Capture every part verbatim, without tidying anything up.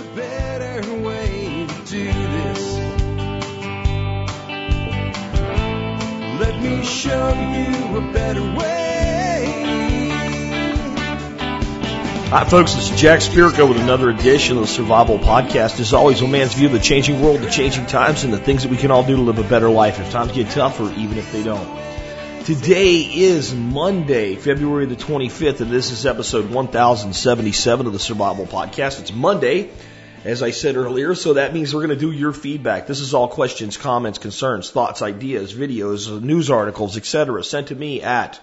a better way to do this. Let me show you a better way. Hi, folks. This is Jack Spirko with another edition of the Survival Podcast. As always, a man's view of the changing world, the changing times, and the things that we can all do to live a better life if times get tougher, even if they don't. Today is Monday, February the twenty-fifth, and this is episode one thousand seventy-seven of the Survival Podcast. It's Monday, as I said earlier, so that means we're going to do your feedback. This is all questions, comments, concerns, thoughts, ideas, videos, news articles, et cetera, sent to me at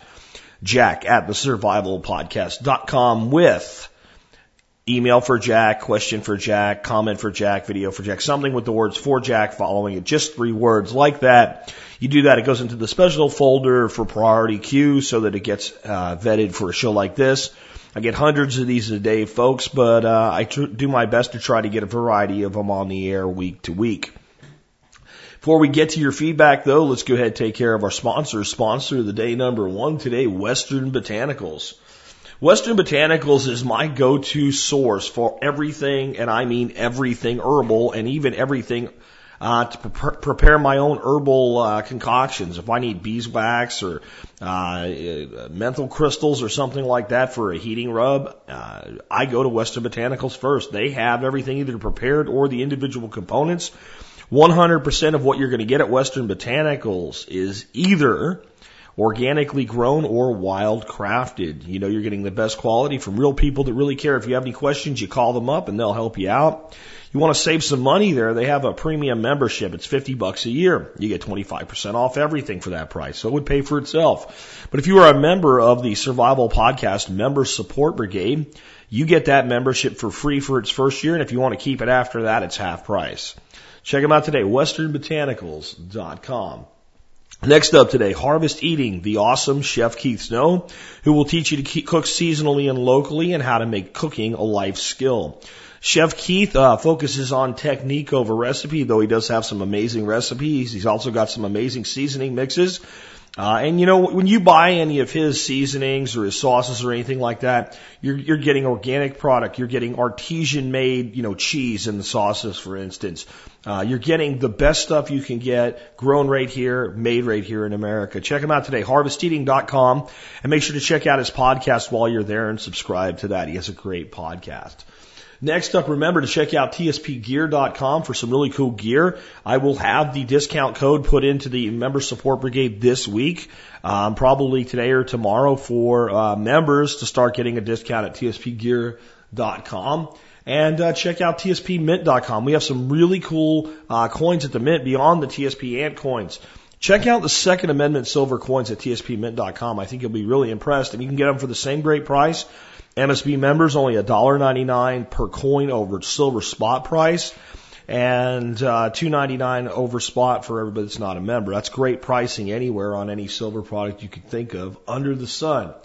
jack at the survival podcast dot com with email for Jack, question for Jack, comment for Jack, video for Jack, something with the words for Jack following it, just three words like that. You do that, it goes into the special folder for priority queue so that it gets uh, vetted for a show like this. I get hundreds of these a day, folks, but uh, I tr- do my best to try to get a variety of them on the air week to week. Before we get to your feedback, though, let's go ahead and take care of our sponsor. Sponsor of the day number one today, Western Botanicals. Western Botanicals is my go-to source for everything, and I mean everything herbal, and even everything uh, to pre- prepare my own herbal uh, concoctions. If I need beeswax or uh, menthol crystals or something like that for a heating rub, uh, I go to Western Botanicals first. They have everything either prepared or the individual components. one hundred percent of what you're going to get at Western Botanicals is either organically grown or wild crafted. You know, you're getting the best quality from real people that really care. If you have any questions, you call them up and they'll help you out. You want to save some money there, they have a premium membership. It's fifty bucks a year. You get twenty-five percent off everything for that price, so it would pay for itself. But if you are a member of the Survival Podcast Member Support Brigade, you get that membership for free for its first year, and if you want to keep it after that, it's half price. Check them out today, western botanicals dot com. Next up today, Harvest Eating, the awesome Chef Keith Snow, who will teach you to cook seasonally and locally and how to make cooking a life skill. Chef Keith uh, focuses on technique over recipe, though he does have some amazing recipes. He's also got some amazing seasoning mixes. Uh, and you know, when you buy any of his seasonings or his sauces or anything like that, you're, you're getting organic product. You're getting artisan made, you know, cheese in the sauces, for instance. Uh, you're getting the best stuff you can get, grown right here, made right here in America. Check him out today, harvest eating dot com, and make sure to check out his podcast while you're there and subscribe to that. He has a great podcast. Next up, remember to check out t s p gear dot com for some really cool gear. I will have the discount code put into the Member Support Brigade this week, um, probably today or tomorrow, for uh, members to start getting a discount at t s p gear dot com. And uh, check out t s p mint dot com. We have some really cool uh, coins at the Mint beyond the T S P Ant coins. Check out the Second Amendment silver coins at t s p mint dot com. I think you'll be really impressed, and you can get them for the same great price. M S B members, only one dollar ninety-nine per coin over silver spot price, and uh, two dollars ninety-nine over spot for everybody that's not a member. That's great pricing anywhere on any silver product you can think of under the sun.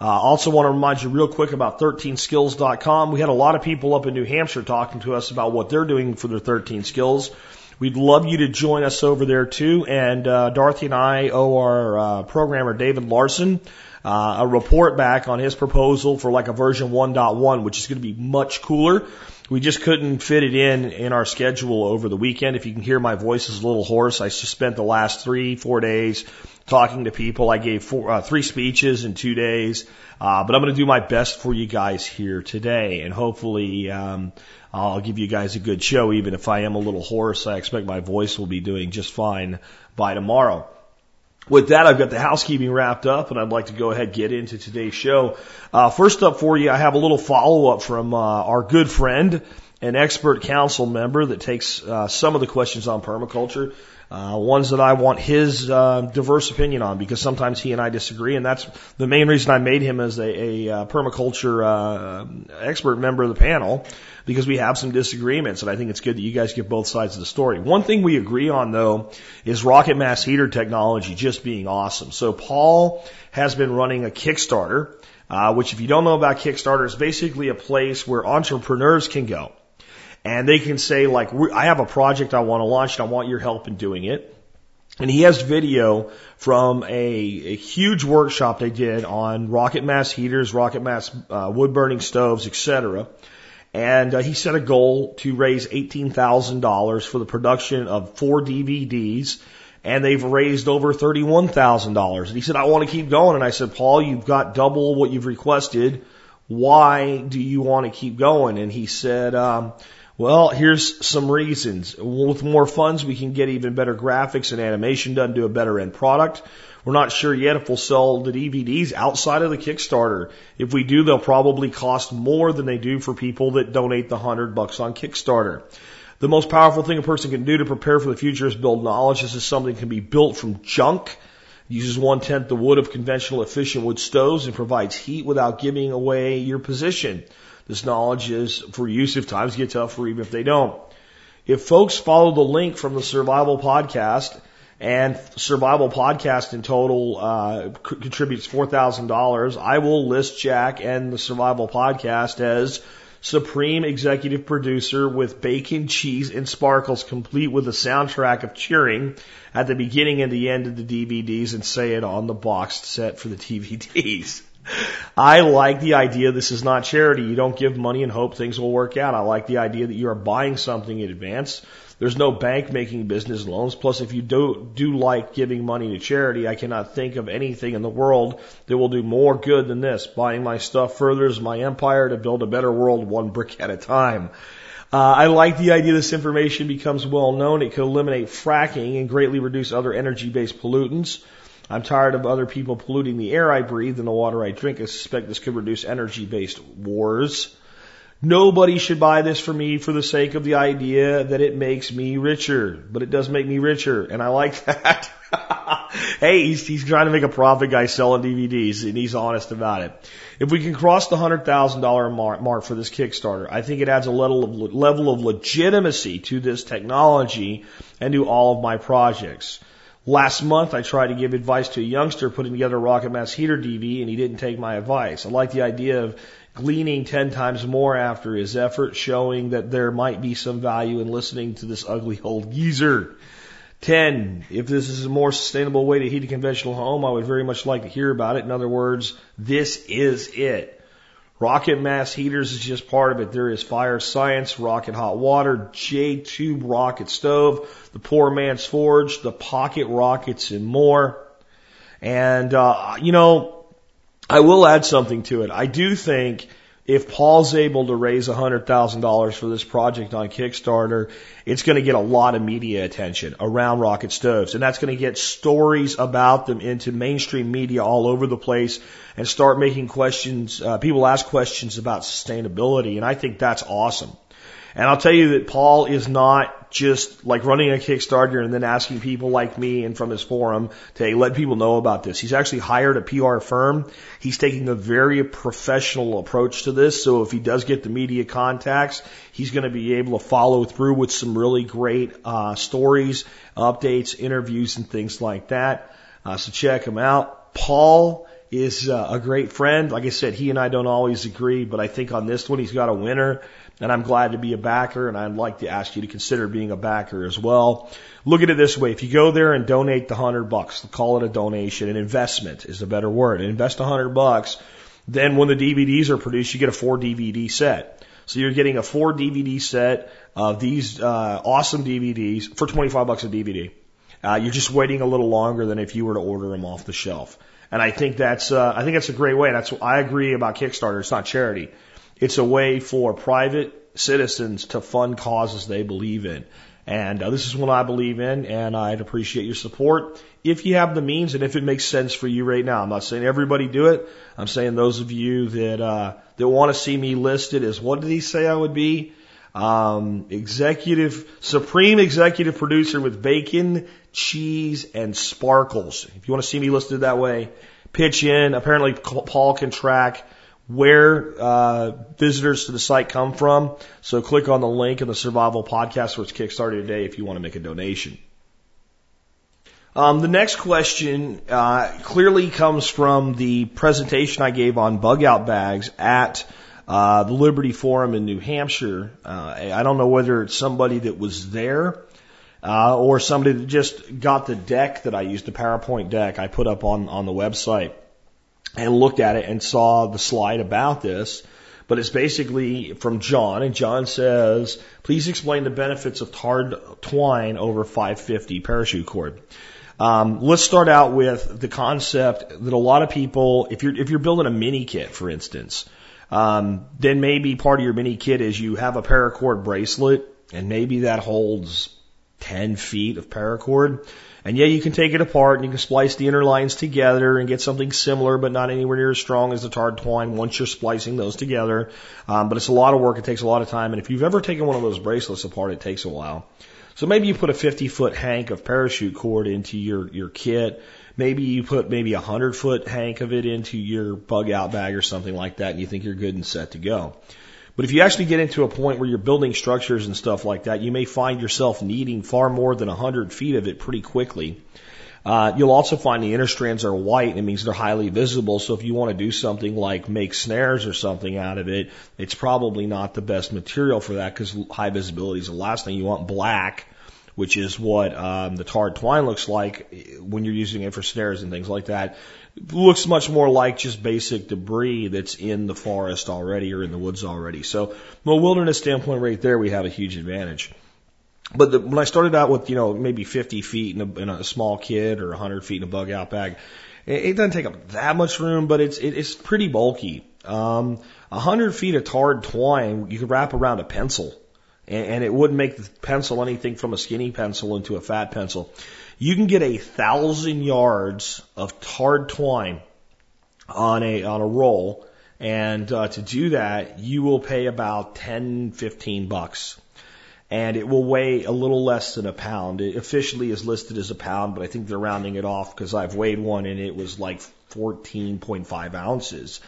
I uh, also want to remind you real quick about thirteen skills dot com. We had a lot of people up in New Hampshire talking to us about what they're doing for their thirteen skills. We'd love you to join us over there, too. And uh, Dorothy and I owe our uh, programmer, David Larson, Uh, a report back on his proposal for like a version one point one, which is going to be much cooler. We just couldn't fit it in in our schedule over the weekend. If you can hear my voice is a little hoarse, I just spent the last three, four days talking to people. I gave four, uh, three speeches in two days, uh, but I'm going to do my best for you guys here today, and hopefully um, I'll give you guys a good show. Even if I am a little hoarse, I expect my voice will be doing just fine by tomorrow. With that, I've got the housekeeping wrapped up, and I'd like to go ahead and get into today's show. Uh, first up for you, I have a little follow-up from uh, our good friend, an expert council member that takes uh, some of the questions on permaculture, uh, ones that I want his uh, diverse opinion on, because sometimes he and I disagree, and that's the main reason I made him as a, a uh, permaculture uh, expert member of the panel, because we have some disagreements, and I think it's good that you guys get both sides of the story. One thing we agree on, though, is rocket mass heater technology just being awesome. So Paul has been running a Kickstarter, uh, which, if you don't know about Kickstarter, is basically a place where entrepreneurs can go. And they can say, like, I have a project I want to launch, and I want your help in doing it. And he has video from a, a huge workshop they did on rocket mass heaters, rocket mass uh, wood-burning stoves, et cetera, And uh, he set a goal to raise eighteen thousand dollars for the production of four D V Ds, and they've raised over thirty-one thousand dollars. And he said, I want to keep going. And I said, Paul, you've got double what you've requested. Why do you want to keep going? And he said, um, well, here's some reasons. With more funds, we can get even better graphics and animation done to a better end product. We're not sure yet if we'll sell the D V Ds outside of the Kickstarter. If we do, they'll probably cost more than they do for people that donate the hundred bucks on Kickstarter. The most powerful thing a person can do to prepare for the future is build knowledge. This is something that can be built from junk. It uses one-tenth the wood of conventional efficient wood stoves and provides heat without giving away your position. This knowledge is for use if times get tough or even if they don't. If folks follow the link from the Survival Podcast, and Survival Podcast in total uh, co- contributes four thousand dollars, I will list Jack and the Survival Podcast as Supreme Executive Producer with Bacon, Cheese, and Sparkles, complete with a soundtrack of cheering at the beginning and the end of the D V Ds, and say it on the boxed set for the D V Ds. I like the idea this is not charity. You don't give money and hope things will work out. I like the idea that you are buying something in advance. There's no bank making business loans. Plus, if you do, do like giving money to charity, I cannot think of anything in the world that will do more good than this. Buying my stuff furthers my empire to build a better world one brick at a time. Uh, I like the idea this information becomes well known. It could eliminate fracking and greatly reduce other energy-based pollutants. I'm tired of other people polluting the air I breathe and the water I drink. I suspect this could reduce energy-based wars. Nobody should buy this for me for the sake of the idea that it makes me richer, but it does make me richer, and I like that. Hey, he's, he's trying to make a profit, guy, selling D V Ds, and he's honest about it. If we can cross the one hundred thousand dollars mark, mark for this Kickstarter, I think it adds a level of, level of legitimacy to this technology and to all of my projects. Last month, I tried to give advice to a youngster putting together a rocket mass heater D V, and he didn't take my advice. I like the idea of gleaning ten times more after his effort, showing that there might be some value in listening to this ugly old geezer. ten. If this is a more sustainable way to heat a conventional home, I would very much like to hear about it. In other words, this is it. Rocket mass heaters is just part of it. There is fire science, rocket hot water, J-tube rocket stove, the poor man's forge, the pocket rockets, and more. And, uh, you know, I will add something to it. I do think if Paul's able to raise one hundred thousand dollars for this project on Kickstarter, it's going to get a lot of media attention around rocket stoves. And that's going to get stories about them into mainstream media all over the place, and start making questions, uh, people ask questions about sustainability, and I think that's awesome. And I'll tell you that Paul is not just like running a Kickstarter and then asking people like me and from his forum to let people know about this. He's actually hired a P R firm. He's taking a very professional approach to this, so if he does get the media contacts, he's going to be able to follow through with some really great uh stories, updates, interviews, and things like that. Uh, so check him out. Paul is uh, a great friend. Like I said, he and I don't always agree, but I think on this one he's got a winner, and I'm glad to be a backer, and I'd like to ask you to consider being a backer as well. Look at it this way. If you go there and donate the hundred bucks, call it a donation, an investment is the better word, and invest a hundred bucks, then when the D V Ds are produced, you get a four D V D set. So you're getting a four D V D set of these uh, awesome D V Ds for twenty-five bucks a D V D. Uh, you're just waiting a little longer than if you were to order them off the shelf. And I think that's uh, I think that's a great way. That's I agree about Kickstarter. It's not charity. It's a way for private citizens to fund causes they believe in. And uh, this is what I believe in, and I'd appreciate your support if you have the means and if it makes sense for you right now. I'm not saying everybody do it. I'm saying those of you that uh, that want to see me listed as, what did he say I would be? Um, executive, Supreme Executive Producer with Bacon, Cheese, and Sparkles. If you want to see me listed that way, pitch in. Apparently, Paul can track where uh, visitors to the site come from. So click on the link in the Survival Podcast where it's Kickstarter today if you want to make a donation. Um, the next question uh, clearly comes from the presentation I gave on bug out bags at Uh, the Liberty Forum in New Hampshire. Uh, I don't know whether it's somebody that was there, uh, or somebody that just got the deck that I used, the PowerPoint deck I put up on, on the website, and looked at it and saw the slide about this. but it's basically from John, and John says, please explain the benefits of tarred twine over five fifty parachute cord. Um, let's start out with the concept that a lot of people, if you're, if you're building a mini kit, for instance, um, then maybe part of your mini kit is you have a paracord bracelet, and maybe that holds ten feet of paracord. And yeah, you can take it apart and you can splice the inner lines together and get something similar, but not anywhere near as strong as the tarred twine once you're splicing those together. Um, but it's a lot of work. It takes a lot of time. And if you've ever taken one of those bracelets apart, it takes a while. So maybe you put a fifty foot hank of parachute cord into your, your kit. Maybe you put maybe a one hundred foot hank of it into your bug out bag or something like that, and you think you're good and set to go. But if you actually get into a point where you're building structures and stuff like that, you may find yourself needing far more than one hundred feet of it pretty quickly. Uh, you'll also find the inner strands are white, and it means they're highly visible. So if you want to do something like make snares or something out of it, it's probably not the best material for that because high visibility is the last thing you want. Black, which is what um, the tarred twine looks like when you're using it for snares and things like that, looks much more like just basic debris that's in the forest already or in the woods already. So from a wilderness standpoint right there, we have a huge advantage. But the, when I started out with, you know, maybe fifty feet in a, in a small kit or one hundred feet in a bug out bag, it, it doesn't take up that much room, but it's it, it's pretty bulky. Um, one hundred feet of tarred twine, you could wrap around a pencil, and, and it wouldn't make the pencil anything from a skinny pencil into a fat pencil. You can get a thousand yards of tarred twine on a on a roll, and uh, to do that, you will pay about ten, fifteen bucks, and it will weigh a little less than a pound. It officially is listed as a pound, but I think they're rounding it off because I've weighed one and it was like fourteen point five ounces.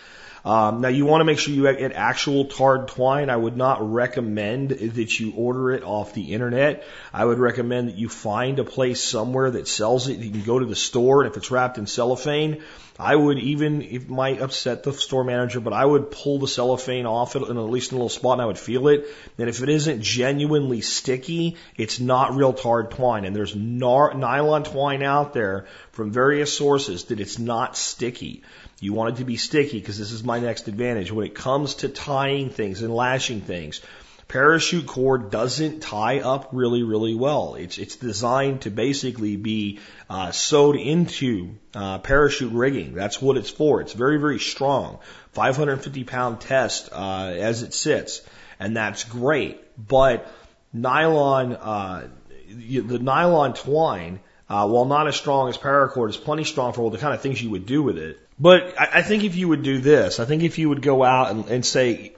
Um, now, you want to make sure you get actual tarred twine. I would not recommend that you order it off the internet. I would recommend that you find a place somewhere that sells it. You can go to the store, and if it's wrapped in cellophane, I would even, it might upset the store manager, but I would pull the cellophane off it in at least a little spot, and I would feel it. And if it isn't genuinely sticky, it's not real tarred twine. And there's nar- nylon twine out there from various sources that it's not sticky. You want it to be sticky because this is my next advantage. When it comes to tying things and lashing things, parachute cord doesn't tie up really, really well. It's it's designed to basically be uh, sewed into uh, parachute rigging. That's what it's for. It's very, very strong. five hundred fifty pound test uh, as it sits, and that's great. But nylon, uh, the nylon twine, uh, while not as strong as paracord, is plenty strong for all the kind of things you would do with it. But I think if you would do this, I think if you would go out and, and say,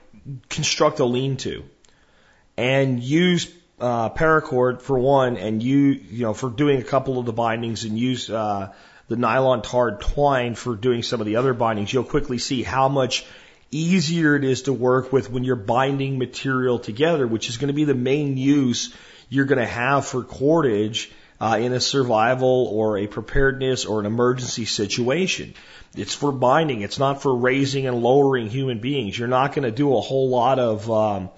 construct a lean-to and use uh, paracord for one, and you, you know, for doing a couple of the bindings, and use uh, the nylon tarred twine for doing some of the other bindings, you'll quickly see how much easier it is to work with when you're binding material together, which is going to be the main use you're going to have for cordage uh, in a survival or a preparedness or an emergency situation. It's for binding. It's not for raising and lowering human beings. You're not going to do a whole lot of um,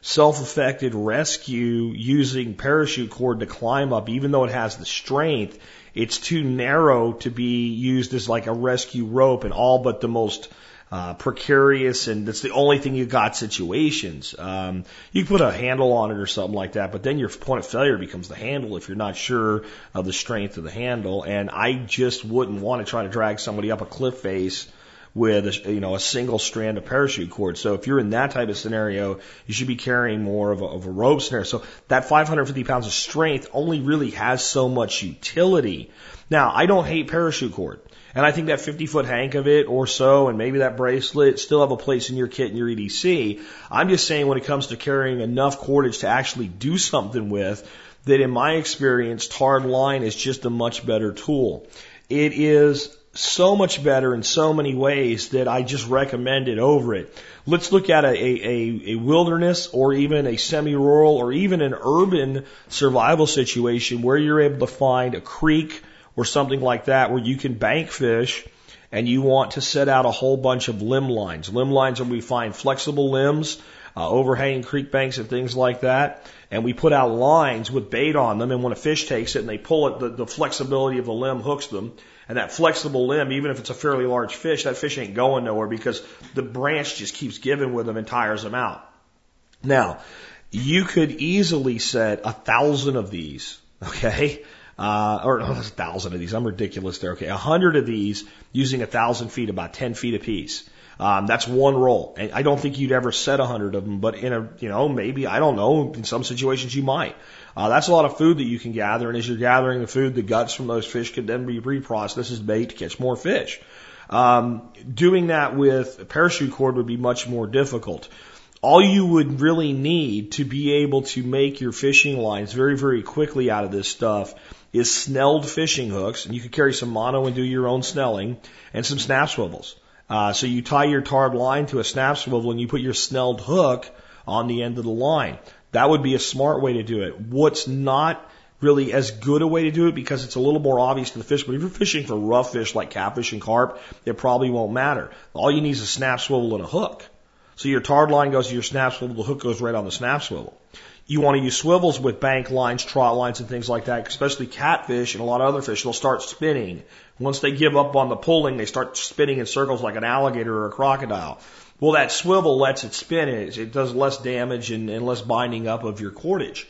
self-affected rescue using parachute cord to climb up, even though it has the strength. It's too narrow to be used as like a rescue rope in all but the most uh, precarious, and that's the only thing you got situations. Um, you can put a handle on it or something like that, but then your point of failure becomes the handle if you're not sure of the strength of the handle. And I just wouldn't want to try to drag somebody up a cliff face with a, you know, a single strand of parachute cord. So if you're in that type of scenario, you should be carrying more of a, of a rope snare. So that five hundred fifty pounds of strength only really has so much utility. Now, I don't hate parachute cord. And I think that fifty foot hank of it or so, and maybe that bracelet, still have a place in your kit and your E D C. I'm just saying when it comes to carrying enough cordage to actually do something with, that in my experience, tarred line is just a much better tool. It is so much better in so many ways that I just recommend it over it. Let's look at a, a, a wilderness or even a semi-rural or even an urban survival situation where you're able to find a creek or something like that where you can bank fish and you want to set out a whole bunch of limb lines. Limb lines are where we find flexible limbs uh, overhanging creek banks and things like that. And we put out lines with bait on them, and when a fish takes it and they pull it, the, the flexibility of the limb hooks them. And that flexible limb, even if it's a fairly large fish, that fish ain't going nowhere because the branch just keeps giving with them and tires them out. Now, you could easily set a thousand of these, okay? Uh, or no, that's a thousand of these. I'm ridiculous there. Okay, a hundred of these using a thousand feet, about ten feet apiece. Um, that's one roll. And I don't think you'd ever set a hundred of them, but in a, you know, maybe, I don't know, in some situations you might. Uh, that's a lot of food that you can gather, and as you're gathering the food, the guts from those fish could then be reprocessed as bait to catch more fish. Um, doing that with a parachute cord would be much more difficult. All you would really need to be able to make your fishing lines very, very quickly out of this stuff is snelled fishing hooks, and you could carry some mono and do your own snelling, and some snap swivels. Uh, so you tie your tarred line to a snap swivel, and you put your snelled hook on the end of the line. That would be a smart way to do it. What's not really as good a way to do it, because it's a little more obvious to the fish, but if you're fishing for rough fish like catfish and carp, it probably won't matter. All you need is a snap swivel and a hook. So your tarred line goes to your snap swivel, the hook goes right on the snap swivel. You want to use swivels with bank lines, trot lines, and things like that, especially catfish and a lot of other fish. They'll start spinning. Once they give up on the pulling, they start spinning in circles like an alligator or a crocodile. Well, that swivel lets it spin. It, it does less damage and, and less binding up of your cordage.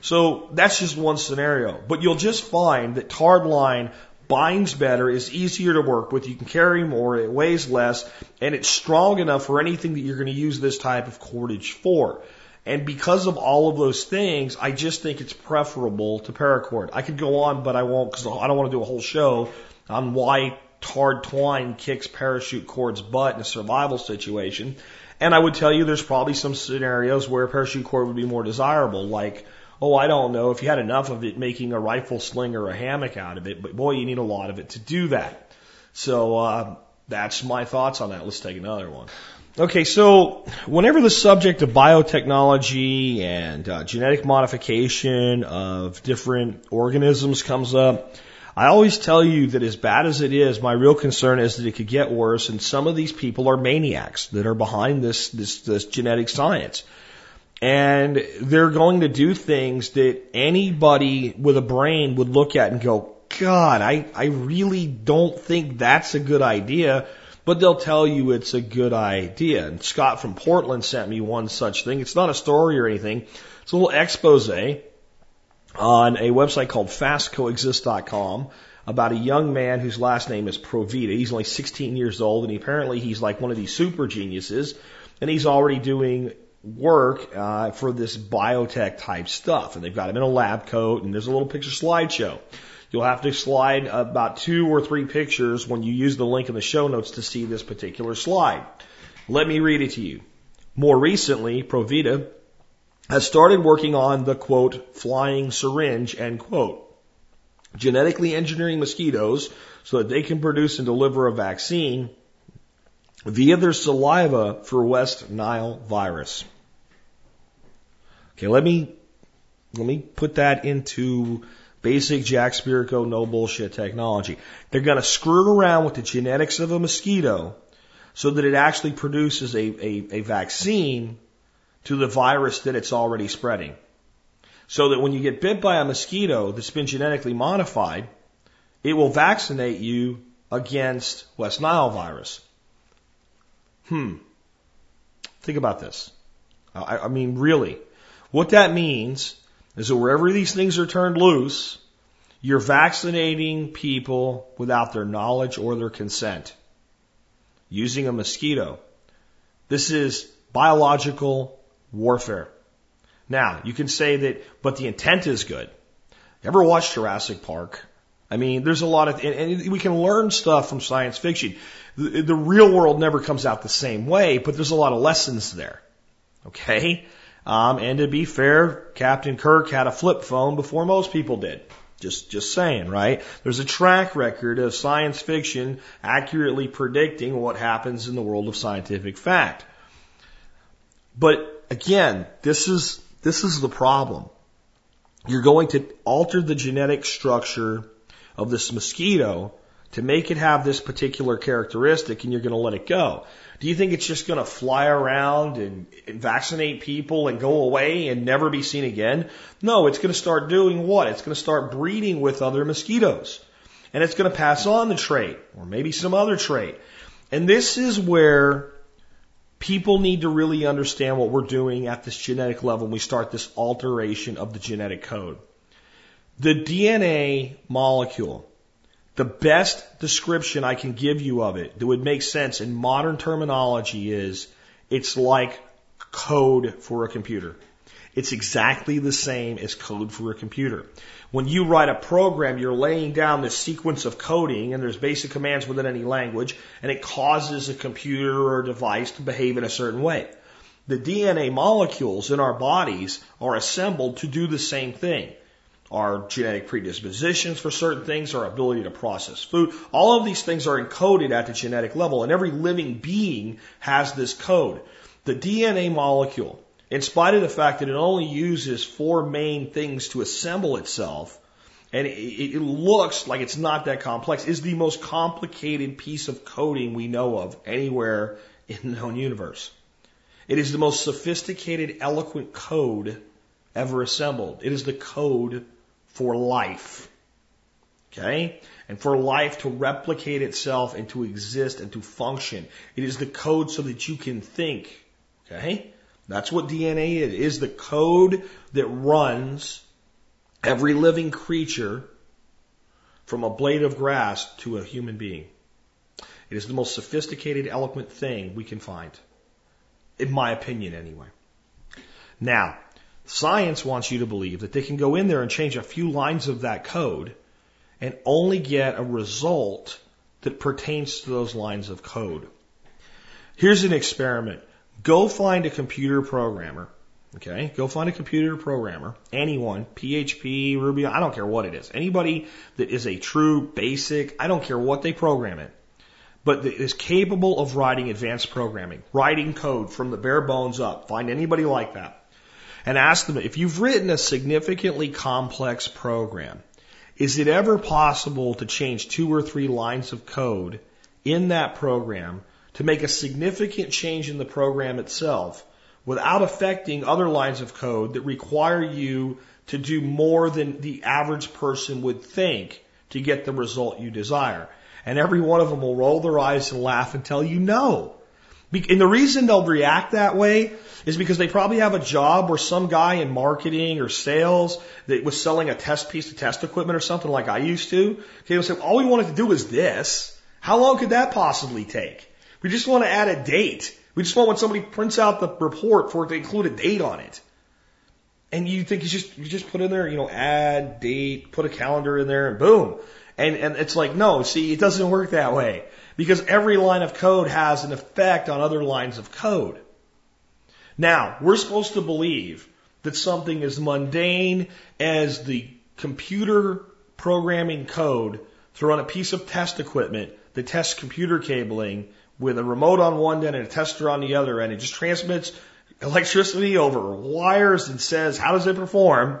So that's just one scenario. But you'll just find that tarred line binds better, is easier to work with. You can carry more, it weighs less, and it's strong enough for anything that you're going to use this type of cordage for. And because of all of those things, I just think it's preferable to paracord. I could go on, but I won't because I don't want to do a whole show on why tarred twine kicks parachute cord's butt in a survival situation. And I would tell you there's probably some scenarios where a parachute cord would be more desirable, like, oh, I don't know, if you had enough of it making a rifle sling or a hammock out of it, but boy, you need a lot of it to do that. So uh, that's my thoughts on that. Let's take another one. Okay, so whenever the subject of biotechnology and uh, genetic modification of different organisms comes up, I always tell you that as bad as it is, my real concern is that it could get worse, and some of these people are maniacs that are behind this, this, this genetic science. And they're going to do things that anybody with a brain would look at and go, God, I, I really don't think that's a good idea. But they'll tell you it's a good idea. And Scott from Portland sent me one such thing. It's not a story or anything. It's a little expose on a website called fast coexist dot com about a young man whose last name is Provida. He's only sixteen years old, and he, apparently he's like one of these super geniuses, and he's already doing work uh, for this biotech type stuff. And they've got him in a lab coat, and there's a little picture slideshow. You'll have to slide about two or three pictures when you use the link in the show notes to see this particular slide. Let me read it to you. More recently, Provida has started working on the, quote, flying syringe, end quote, genetically engineering mosquitoes so that they can produce and deliver a vaccine via their saliva for West Nile virus. Okay, let me, let me put that into basic Jack Spirko, no bullshit technology. They're going to screw around with the genetics of a mosquito so that it actually produces a, a, a vaccine to the virus that it's already spreading. So that when you get bit by a mosquito that's been genetically modified, it will vaccinate you against West Nile virus. Hmm. Think about this. I, I mean, really. What that means is that wherever these things are turned loose, you're vaccinating people without their knowledge or their consent using a mosquito. This is biological warfare. Now, you can say that, but the intent is good. Ever watch Jurassic Park? I mean, there's a lot of, and, and we can learn stuff from science fiction. The, the real world never comes out the same way, but there's a lot of lessons there. Okay? Um, and to be fair, Captain Kirk had a flip phone before most people did. Just, just saying, right? There's a track record of science fiction accurately predicting what happens in the world of scientific fact. But again, this is, this is the problem. You're going to alter the genetic structure of this mosquito to make it have this particular characteristic, and you're going to let it go? Do you think it's just going to fly around and, and vaccinate people and go away and never be seen again? No, it's going to start doing what? It's going to start breeding with other mosquitoes. And it's going to pass on the trait, or maybe some other trait. And this is where people need to really understand what we're doing at this genetic level when we start this alteration of the genetic code. The D N A molecule, the best description I can give you of it that would make sense in modern terminology is it's like code for a computer. It's exactly the same as code for a computer. When you write a program, you're laying down this sequence of coding, and there's basic commands within any language, and it causes a computer or a device to behave in a certain way. The D N A molecules in our bodies are assembled to do the same thing. Our genetic predispositions for certain things, our ability to process food, all of these things are encoded at the genetic level, and every living being has this code. The D N A molecule, in spite of the fact that it only uses four main things to assemble itself, and it, it looks like it's not that complex, is the most complicated piece of coding we know of anywhere in the known universe. It is the most sophisticated, eloquent code ever assembled. It is the code for life. Okay? And for life to replicate itself and to exist and to function. It is the code so that you can think. Okay? That's what D N A is. It is the code that runs every living creature from a blade of grass to a human being. It is the most sophisticated, eloquent thing we can find. In my opinion, anyway. Now, science wants you to believe that they can go in there and change a few lines of that code and only get a result that pertains to those lines of code. Here's an experiment. Go find a computer programmer, okay? Go find a computer programmer, anyone, P H P, Ruby, I don't care what it is. Anybody that is a true basic, I don't care what they program it, but that is capable of writing advanced programming, writing code from the bare bones up. Find anybody like that and ask them, if you've written a significantly complex program, is it ever possible to change two or three lines of code in that program to make a significant change in the program itself without affecting other lines of code that require you to do more than the average person would think to get the result you desire? And every one of them will roll their eyes and laugh and tell you no. And the reason they'll react that way is because they probably have a job where some guy in marketing or sales that was selling a test piece of test equipment or something like I used to, okay, they'll say, all we wanted to do was this. How long could that possibly take? We just want to add a date. We just want when somebody prints out the report for it to include a date on it. And you think you just you just put in there, you know, add, date, put a calendar in there, and boom. And and it's like, no, see, it doesn't work that way. Because every line of code has an effect on other lines of code. Now, we're supposed to believe that something as mundane as the computer programming code to run a piece of test equipment that tests computer cabling with a remote on one end and a tester on the other end. It just transmits electricity over wires and says, how does it perform?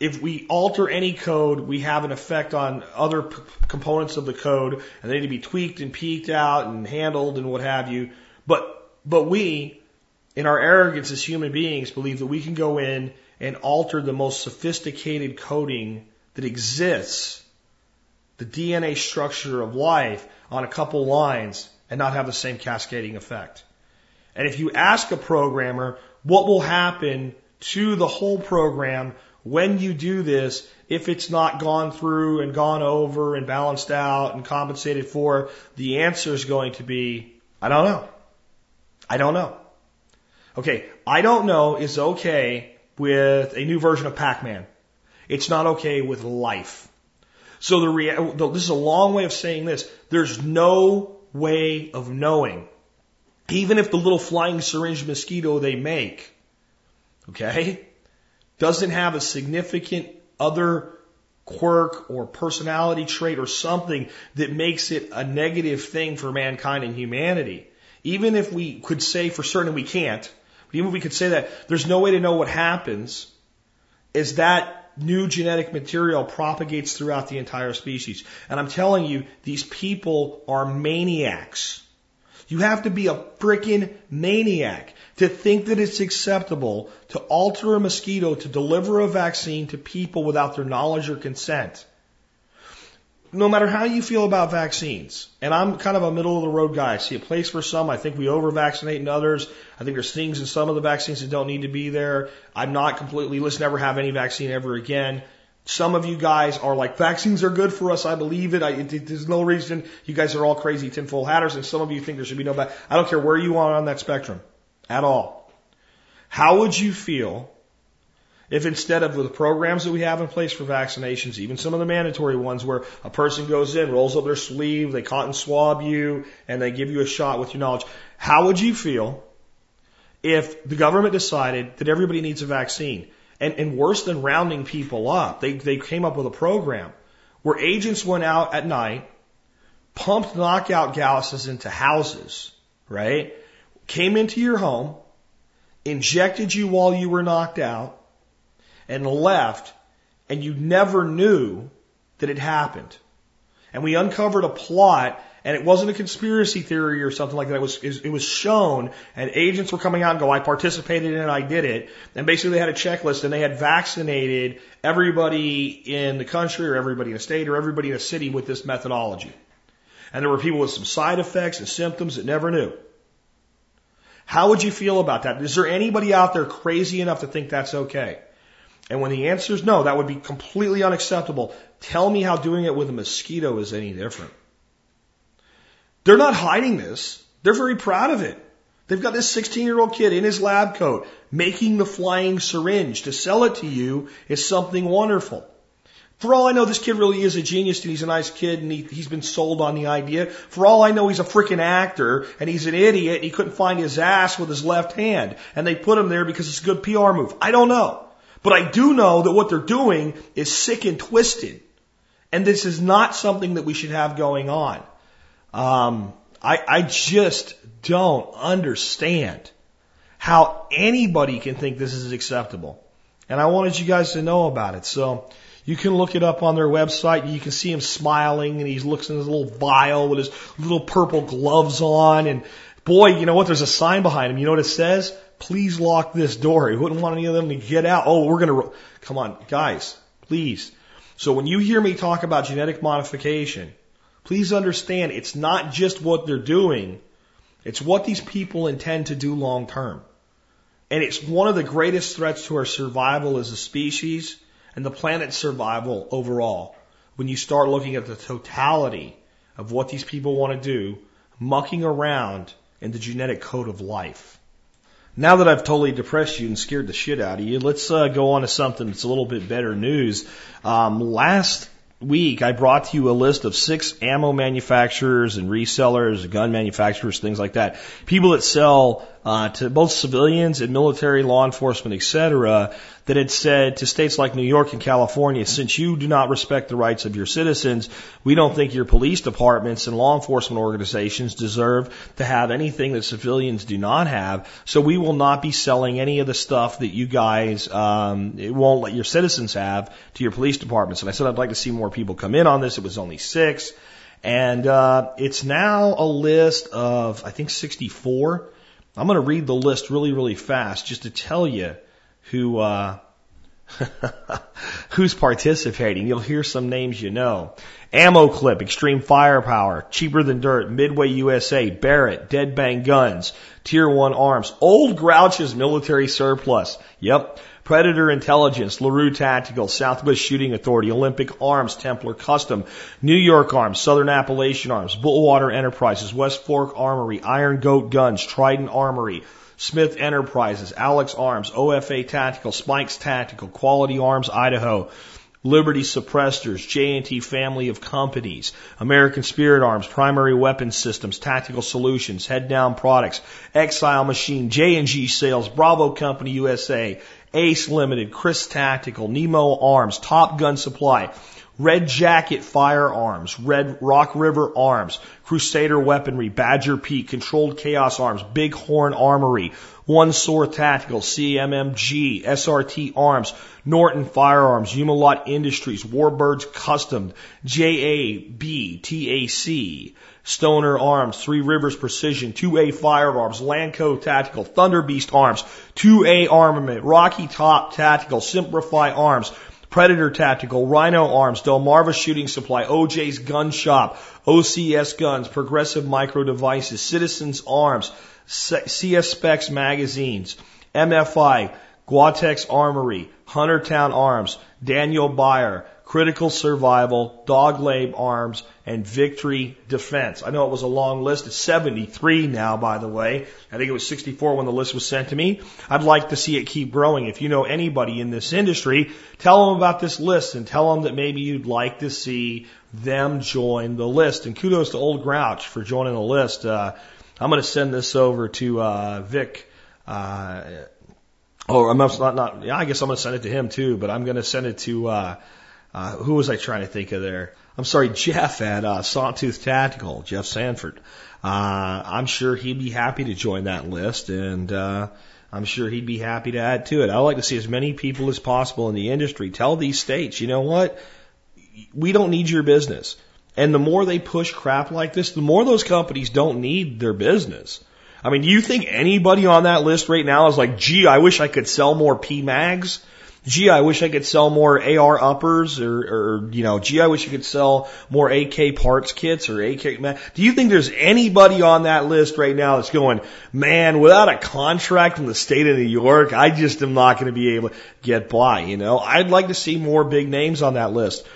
If we alter any code, we have an effect on other p- components of the code, and they need to be tweaked and peeked out and handled and what have you. But, but we, in our arrogance as human beings, believe that we can go in and alter the most sophisticated coding that exists, the D N A structure of life, on a couple lines, and not have the same cascading effect. And if you ask a programmer what will happen to the whole program when you do this, if it's not gone through and gone over and balanced out and compensated for, the answer is going to be, I don't know. I don't know. Okay, I don't know is okay with a new version of Pac-Man. It's not okay with life. So the rea- this is a long way of saying this. There's no way of knowing, even if the little flying syringe mosquito they make, okay, doesn't have a significant other quirk or personality trait or something that makes it a negative thing for mankind and humanity. Even if we could say for certain we can't, but even if we could say that, there's no way to know what happens. Is that new genetic material propagates throughout the entire species. And I'm telling you, these people are maniacs. You have to be a freaking maniac to think that it's acceptable to alter a mosquito to deliver a vaccine to people without their knowledge or consent. No matter how you feel about vaccines, and I'm kind of a middle-of-the-road guy. I see a place for some. I think we over-vaccinate in others. I think there's things in some of the vaccines that don't need to be there. I'm not completely, let's never have any vaccine ever again. Some of you guys are like, vaccines are good for us. I believe it. I, it, it there's no reason. You guys are all crazy tinfoil hatters, and some of you think there should be no vaccine. I don't care where you are on that spectrum at all. How would you feel if instead of the programs that we have in place for vaccinations, even some of the mandatory ones where a person goes in, rolls up their sleeve, they cotton swab you, and they give you a shot with your knowledge, how would you feel if the government decided that everybody needs a vaccine? And, and worse than rounding people up, they, they came up with a program where agents went out at night, pumped knockout gases into houses, right? Came into your home, injected you while you were knocked out, and left, and you never knew that it happened. And we uncovered a plot, and it wasn't a conspiracy theory or something like that. It was, it was shown, and agents were coming out and go, I participated in it, I did it. And basically they had a checklist, and they had vaccinated everybody in the country or everybody in a state or everybody in a city with this methodology. And there were people with some side effects and symptoms that never knew. How would you feel about that? Is there anybody out there crazy enough to think that's okay? And when the answer is no, that would be completely unacceptable. Tell me how doing it with a mosquito is any different. They're not hiding this. They're very proud of it. They've got this sixteen-year-old kid in his lab coat making the flying syringe. To sell it to you is something wonderful. For all I know, this kid really is a genius, and he's a nice kid, and he, he's been sold on the idea. For all I know, he's a freaking actor, and he's an idiot, and he couldn't find his ass with his left hand, and they put him there because it's a good P R move. I don't know. But I do know that what they're doing is sick and twisted. And this is not something that we should have going on. Um, I, I just don't understand how anybody can think this is acceptable. And I wanted you guys to know about it. So you can look it up on their website. And you can see him smiling, and he looks in his little vial with his little purple gloves on. And boy, you know what? There's a sign behind him. You know what it says? Please lock this door. He wouldn't want any of them to get out. Oh, we're going to... Come on, guys, please. So when you hear me talk about genetic modification, please understand it's not just what they're doing. It's what these people intend to do long term. And it's one of the greatest threats to our survival as a species and the planet's survival overall. When you start looking at the totality of what these people want to do, mucking around in the genetic code of life. Now that I've totally depressed you and scared the shit out of you, let's uh, go on to something that's a little bit better news. Um, last week, I brought to you a list of six ammo manufacturers and resellers, gun manufacturers, things like that. People that sell uh, to both civilians and military, law enforcement, et cetera, that had said to states like New York and California, since you do not respect the rights of your citizens, we don't think your police departments and law enforcement organizations deserve to have anything that civilians do not have, so we will not be selling any of the stuff that you guys um, it won't let your citizens have to your police departments. And I said I'd like to see more people come in on this. It was only six. And uh, it's now a list of, I think, sixty-four. I'm going to read the list really, really fast just to tell you who uh, who's participating. You'll hear some names you know. Ammo Clip, Extreme Firepower, Cheaper Than Dirt, Midway U S A, Barrett, Deadbang Guns, Tier one Arms, Old Grouch's Military Surplus. Yep. Predator Intelligence, LaRue Tactical, Southwest Shooting Authority, Olympic Arms, Templar Custom, New York Arms, Southern Appalachian Arms, Bullwater Enterprises, West Fork Armory, Iron Goat Guns, Trident Armory, Smith Enterprises, Alex Arms, O F A Tactical, Spikes Tactical, Quality Arms, Idaho, Liberty Suppressors, J and T Family of Companies, American Spirit Arms, Primary Weapons Systems, Tactical Solutions, Head Down Products, Exile Machine, J and G Sales, Bravo Company U S A, Ace Limited, Chris Tactical, Nemo Arms, Top Gun Supply, Red Jacket Firearms, Red Rock River Arms, Crusader Weaponry, Badger Peak, Controlled Chaos Arms, Big Horn Armory, OneSource Tactical, C M M G, S R T Arms, Norton Firearms, Humalot Industries, Warbirds Custom, J A B, T A C, Stoner Arms, Three Rivers Precision, two A Firearms, Lanco Tactical, Thunderbeast Arms, two A Armament, Rocky Top Tactical, Simplify Arms, Predator Tactical, Rhino Arms, Delmarva Shooting Supply, O J's Gun Shop, O C S Guns, Progressive Micro Devices, Citizens Arms, C S Specs Magazines, M F I, Guatex Armory, Huntertown Arms, Daniel Byer, Critical Survival, Dogleg Arms, and Victory Defense. I know it was a long list. It's seventy-three now, by the way. I think it was sixty-four when the list was sent to me. I'd like to see it keep growing. If you know anybody in this industry, tell them about this list and tell them that maybe you'd like to see them join the list. And kudos to Old Grouch for joining the list. Uh, I'm going to send this over to uh, Vic. Uh, oh, I'm not, not, yeah, I guess I'm going to send it to him too, but I'm going to send it to, uh, Uh, who was I trying to think of there? I'm sorry, Jeff at uh, Sawtooth Tactical, Jeff Sanford. Uh, I'm sure he'd be happy to join that list, and uh, I'm sure he'd be happy to add to it. I'd like to see as many people as possible in the industry. Tell these states, you know what? We don't need your business. And the more they push crap like this, the more those companies don't need their business. I mean, do you think anybody on that list right now is like, gee, I wish I could sell more P MAGs? Gee, I wish I could sell more A R uppers, or, or, you know, gee, I wish I could sell more A K parts kits or A K. Man, do you think there's anybody on that list right now that's going, man, without a contract from the state of New York, I just am not going to be able to get by, you know? I'd like to see more big names on that list.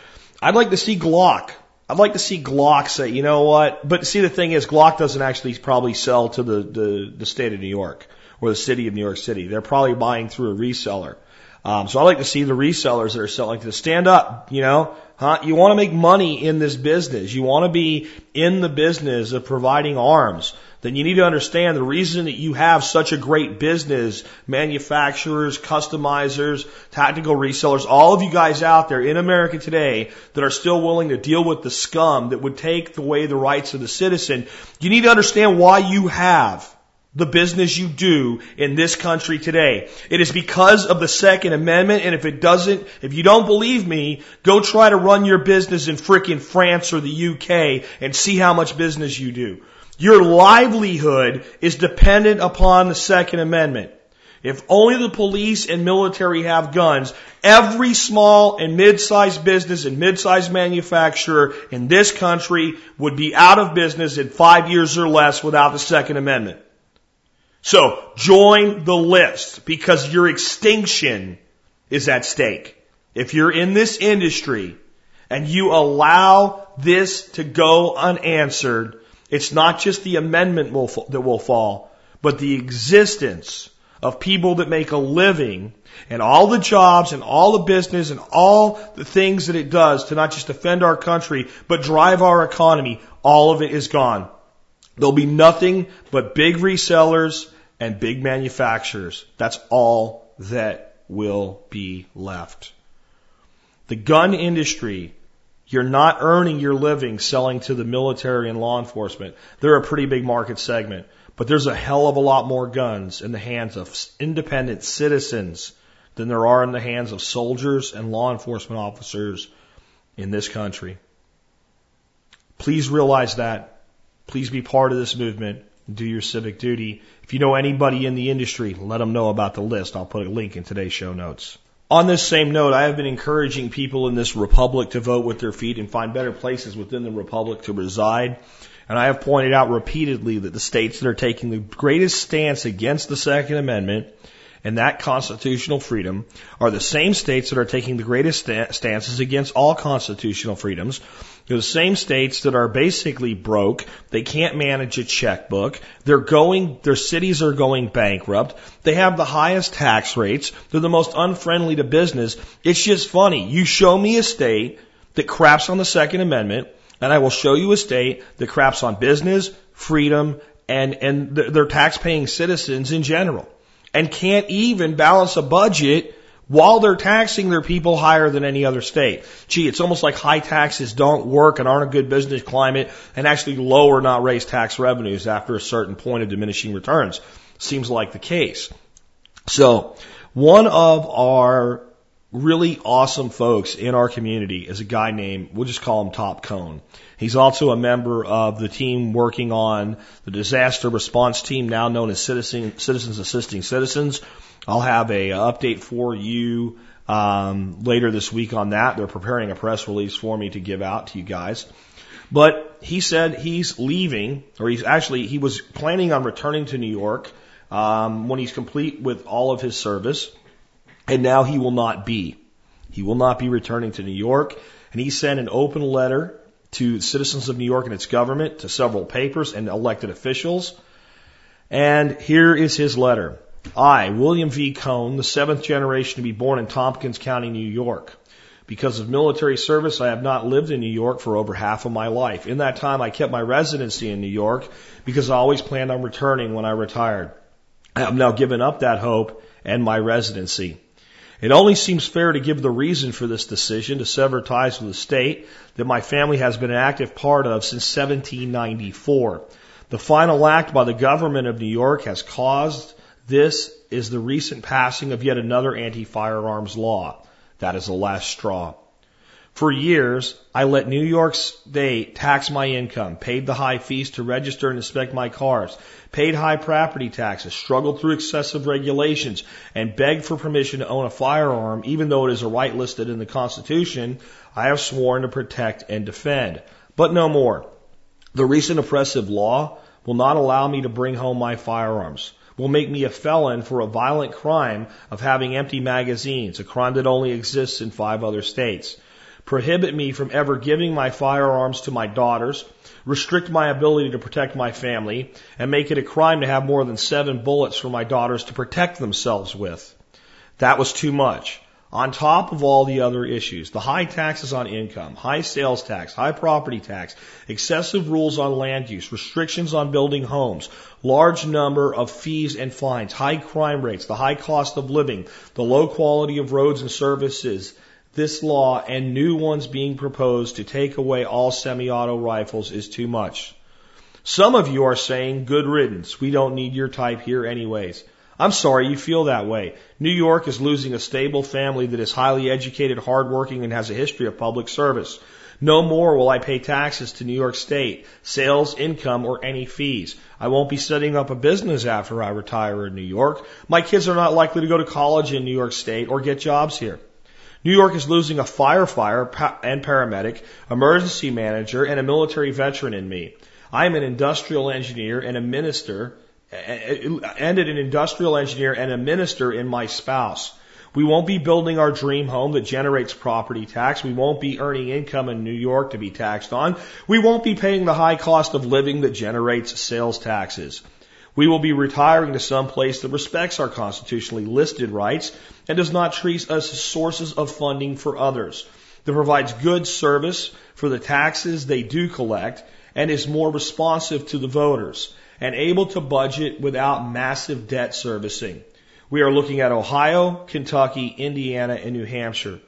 I'd like to see Glock. I'd like to see Glock say, you know what? But see, the thing is, Glock doesn't actually probably sell to the, the, the state of New York or the city of New York City. They're probably buying through a reseller. Um, so I like to see the resellers that are selling to stand up, you know, huh? You want to make money in this business. You want to be in the business of providing arms. Then you need to understand the reason that you have such a great business, manufacturers, customizers, tactical resellers, all of you guys out there in America today that are still willing to deal with the scum that would take away the rights of the citizen. You need to understand why you have the business you do in this country today. It is because of the Second Amendment, and if it doesn't, if you don't believe me, go try to run your business in frickin' France or the U K and see how much business you do. Your livelihood is dependent upon the Second Amendment. If only the police and military have guns, every small and mid-sized business and mid-sized manufacturer in this country would be out of business in five years or less without the Second Amendment. So join the list, because your extinction is at stake. If you're in this industry and you allow this to go unanswered, it's not just the amendment will, that will fall, but the existence of people that make a living and all the jobs and all the business and all the things that it does to not just defend our country, but drive our economy. All of it is gone. There'll be nothing but big resellers and big manufacturers. That's all that will be left. The gun industry, you're not earning your living selling to the military and law enforcement. They're a pretty big market segment, but there's a hell of a lot more guns in the hands of independent citizens than there are in the hands of soldiers and law enforcement officers in this country. Please realize that. Please be part of this movement. Do your civic duty. If you know anybody in the industry, let them know about the list. I'll put a link in today's show notes. On this same note, I have been encouraging people in this republic to vote with their feet and find better places within the republic to reside. And I have pointed out repeatedly that the states that are taking the greatest stance against the Second Amendment and that constitutional freedom are the same states that are taking the greatest stances against all constitutional freedoms. They're the same states that are basically broke. They can't manage a checkbook. They're going, their cities are going bankrupt. They have the highest tax rates. They're the most unfriendly to business. It's just funny. You show me a state that craps on the Second Amendment, and I will show you a state that craps on business, freedom, and, and their tax-paying citizens in general, and can't even balance a budget while they're taxing their people higher than any other state. Gee, it's almost like high taxes don't work and aren't a good business climate, and actually lower, not raise tax revenues after a certain point of diminishing returns. seems like the case. So one of our really awesome folks in our community is a guy named, we'll just call him Top Cone. He's also a member of the team working on the disaster response team, now known as Citizen, Citizens Assisting Citizens. I'll have a update for you um, later this week on that. They're preparing a press release for me to give out to you guys. But he said he's leaving, or he's actually, he was planning on returning to New York um, when he's complete with all of his service. And now he will not be. He will not be returning to New York. And he sent an open letter to citizens of New York and its government, to several papers and elected officials. And here is his letter. I, William V. Cone, the seventh generation to be born in Tompkins County, New York. Because of military service, I have not lived in New York for over half of my life. In that time, I kept my residency in New York because I always planned on returning when I retired. I have now given up that hope and my residency. It only seems fair to give the reason for this decision to sever ties with the state that my family has been an active part of since seventeen ninety-four. The final act by the government of New York has caused this is the recent passing of yet another anti-firearms law. That is the last straw. For years, I let New York State tax my income, paid the high fees to register and inspect my cars, paid high property taxes, struggled through excessive regulations, and begged for permission to own a firearm, even though it is a right listed in the Constitution I have sworn to protect and defend. But no more. The recent oppressive law will not allow me to bring home my firearms, will make me a felon for a violent crime of having empty magazines, a crime that only exists in five other states, prohibit me from ever giving my firearms to my daughters, restrict my ability to protect my family, and make it a crime to have more than seven bullets for my daughters to protect themselves with. That was too much. On top of all the other issues, the high taxes on income, high sales tax, high property tax, excessive rules on land use, restrictions on building homes, large number of fees and fines, high crime rates, the high cost of living, the low quality of roads and services, this law and new ones being proposed to take away all semi-auto rifles is too much. Some of you are saying, good riddance, we don't need your type here anyways. I'm sorry you feel that way. New York is losing a stable family that is highly educated, hardworking, and has a history of public service. No more will I pay taxes to New York State, sales, income, or any fees. I won't be setting up a business after I retire in New York. My kids are not likely to go to college in New York State or get jobs here. New York is losing a firefighter and paramedic, emergency manager, and a military veteran in me. I am an industrial engineer and a minister, and an industrial engineer and a minister in my spouse. We won't be building our dream home that generates property tax. We won't be earning income in New York to be taxed on. We won't be paying the high cost of living that generates sales taxes. We will be retiring to some place that respects our constitutionally listed rights and does not treat us as sources of funding for others, that provides good service for the taxes they do collect and is more responsive to the voters and able to budget without massive debt servicing. We are looking at Ohio, Kentucky, Indiana, and New Hampshire.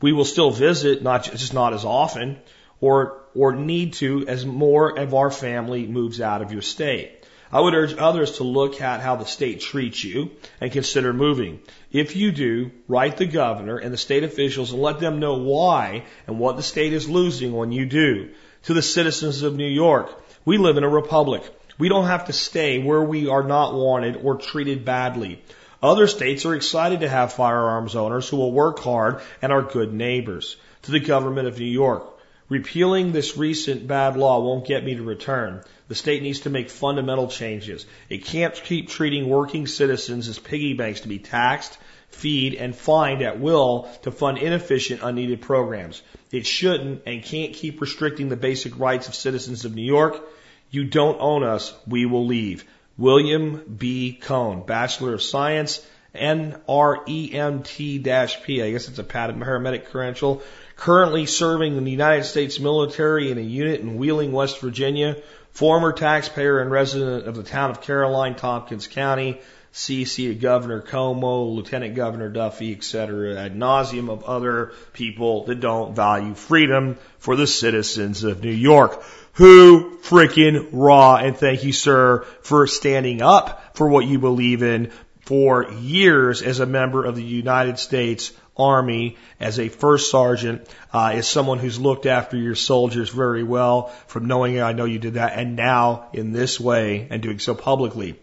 We will still visit, not just not as often, or or need to as more of our family moves out of your state. I would urge others to look at how the state treats you and consider moving. If you do, write the governor and the state officials and let them know why and what the state is losing when you do. To the citizens of New York, we live in a republic. We don't have to stay where we are not wanted or treated badly. Other states are excited to have firearms owners who will work hard and are good neighbors. To the government of New York, repealing this recent bad law won't get me to return. The state needs to make fundamental changes. It can't keep treating working citizens as piggy banks to be taxed, feed, and fined at will to fund inefficient, unneeded programs. It shouldn't and can't keep restricting the basic rights of citizens of New York. You don't own us, we will leave. William B. Cone, Bachelor of Science, N R E M T P. I guess it's a paramedic credential. Currently serving in the United States military in a unit in Wheeling, West Virginia. Former taxpayer and resident of the town of Caroline, Tompkins County. C C, Governor Como, Lieutenant Governor Duffy, et cetera, ad nauseum of other people that don't value freedom for the citizens of New York. Who freaking raw, and thank you, sir, for standing up for what you believe in for years as a member of the United States Army, as a first sergeant, uh, as someone who's looked after your soldiers very well, from knowing you, I know you did that, and now in this way and doing so publicly.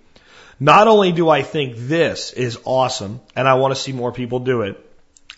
Not only do I think this is awesome, and I want to see more people do it,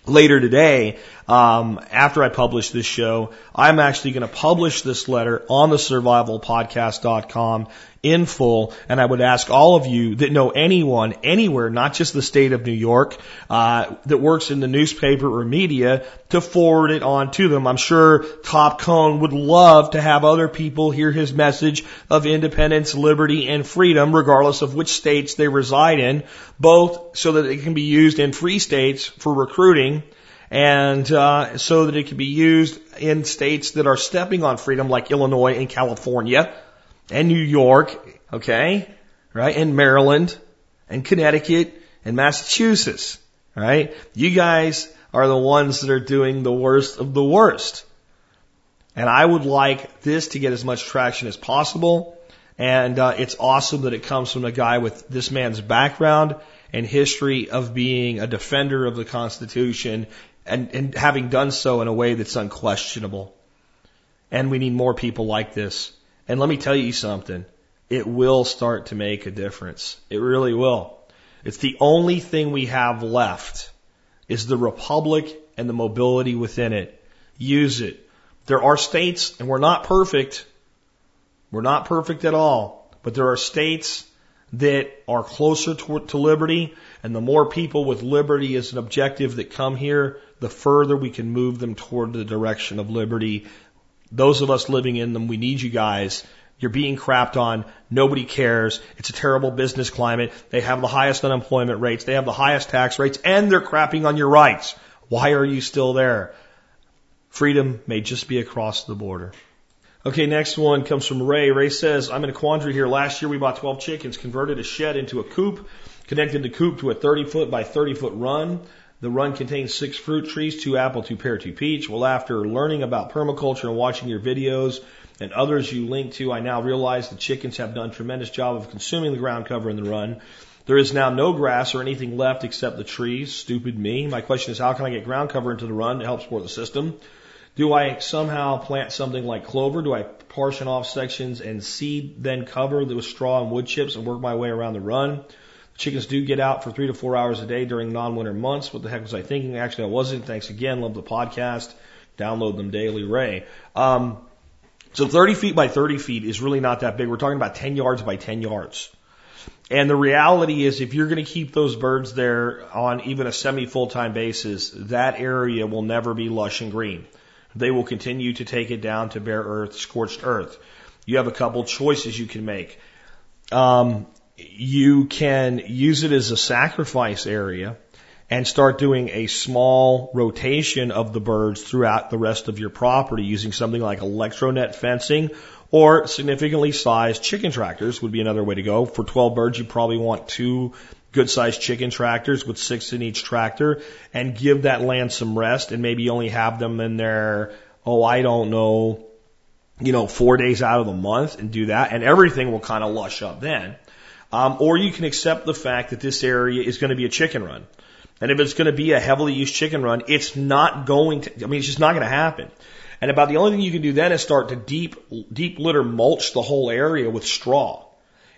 later today, um, after I publish this show, I'm actually going to publish this letter on the survival podcast dot com in full, and I would ask all of you that know anyone anywhere, not just the state of New York, uh, that works in the newspaper or media, to forward it on to them. I'm sure Top Cone would love to have other people hear his message of independence, liberty, and freedom, regardless of which states they reside in, both so that it can be used in free states for recruiting, and uh, so that it can be used in states that are stepping on freedom, like Illinois and California, and New York, okay, right, and Maryland, and Connecticut, and Massachusetts, right? You guys are the ones that are doing the worst of the worst. And I would like this to get as much traction as possible, and uh, it's awesome that it comes from a guy with this man's background and history of being a defender of the Constitution and, and having done so in a way that's unquestionable. And we need more people like this. And let me tell you something, it will start to make a difference. It really will. It's the only thing we have left is the republic and the mobility within it. Use it. There are states, and we're not perfect. We're not perfect at all. But there are states that are closer to, to liberty, and the more people with liberty as an objective that come here, the further we can move them toward the direction of liberty. Those of us living in them, we need you guys. You're being crapped on. Nobody cares. It's a terrible business climate. They have the highest unemployment rates. They have the highest tax rates, and they're crapping on your rights. Why are you still there? Freedom may just be across the border. Okay, next one comes from Ray. Ray says, I'm in a quandary here. Last year we bought twelve chickens, converted a shed into a coop, connected the coop to a thirty-foot by thirty-foot run. The run contains six fruit trees, two apple, two pear, two peach. Well, after learning about permaculture and watching your videos and others you link to, I now realize the chickens have done a tremendous job of consuming the ground cover in the run. There is now no grass or anything left except the trees. Stupid me. My question is, how can I get ground cover into the run to help support the system? Do I somehow plant something like clover? Do I portion off sections and seed, then cover with straw and wood chips and work my way around the run? Chickens do get out for three to four hours a day during non-winter months. What the heck was I thinking? Actually, I wasn't. Thanks again. Love the podcast. Download them daily, Ray. Um, so thirty feet by thirty feet is really not that big. We're talking about ten yards by ten yards. And the reality is, if you're going to keep those birds there on even a semi-full-time basis, that area will never be lush and green. They will continue to take it down to bare earth, scorched earth. You have a couple choices you can make. Um... You can use it as a sacrifice area and start doing a small rotation of the birds throughout the rest of your property using something like electronet fencing or significantly sized chicken tractors would be another way to go. For twelve birds, you probably want two good-sized chicken tractors with six in each tractor and give that land some rest and maybe only have them in there, oh, I don't know, you know, four days out of the month and do that, and everything will kind of lush up then. Um, or you can accept the fact that this area is going to be a chicken run. And if it's going to be a heavily used chicken run, it's not going to, I mean, it's just not going to happen. And about the only thing you can do then is start to deep, deep litter mulch the whole area with straw.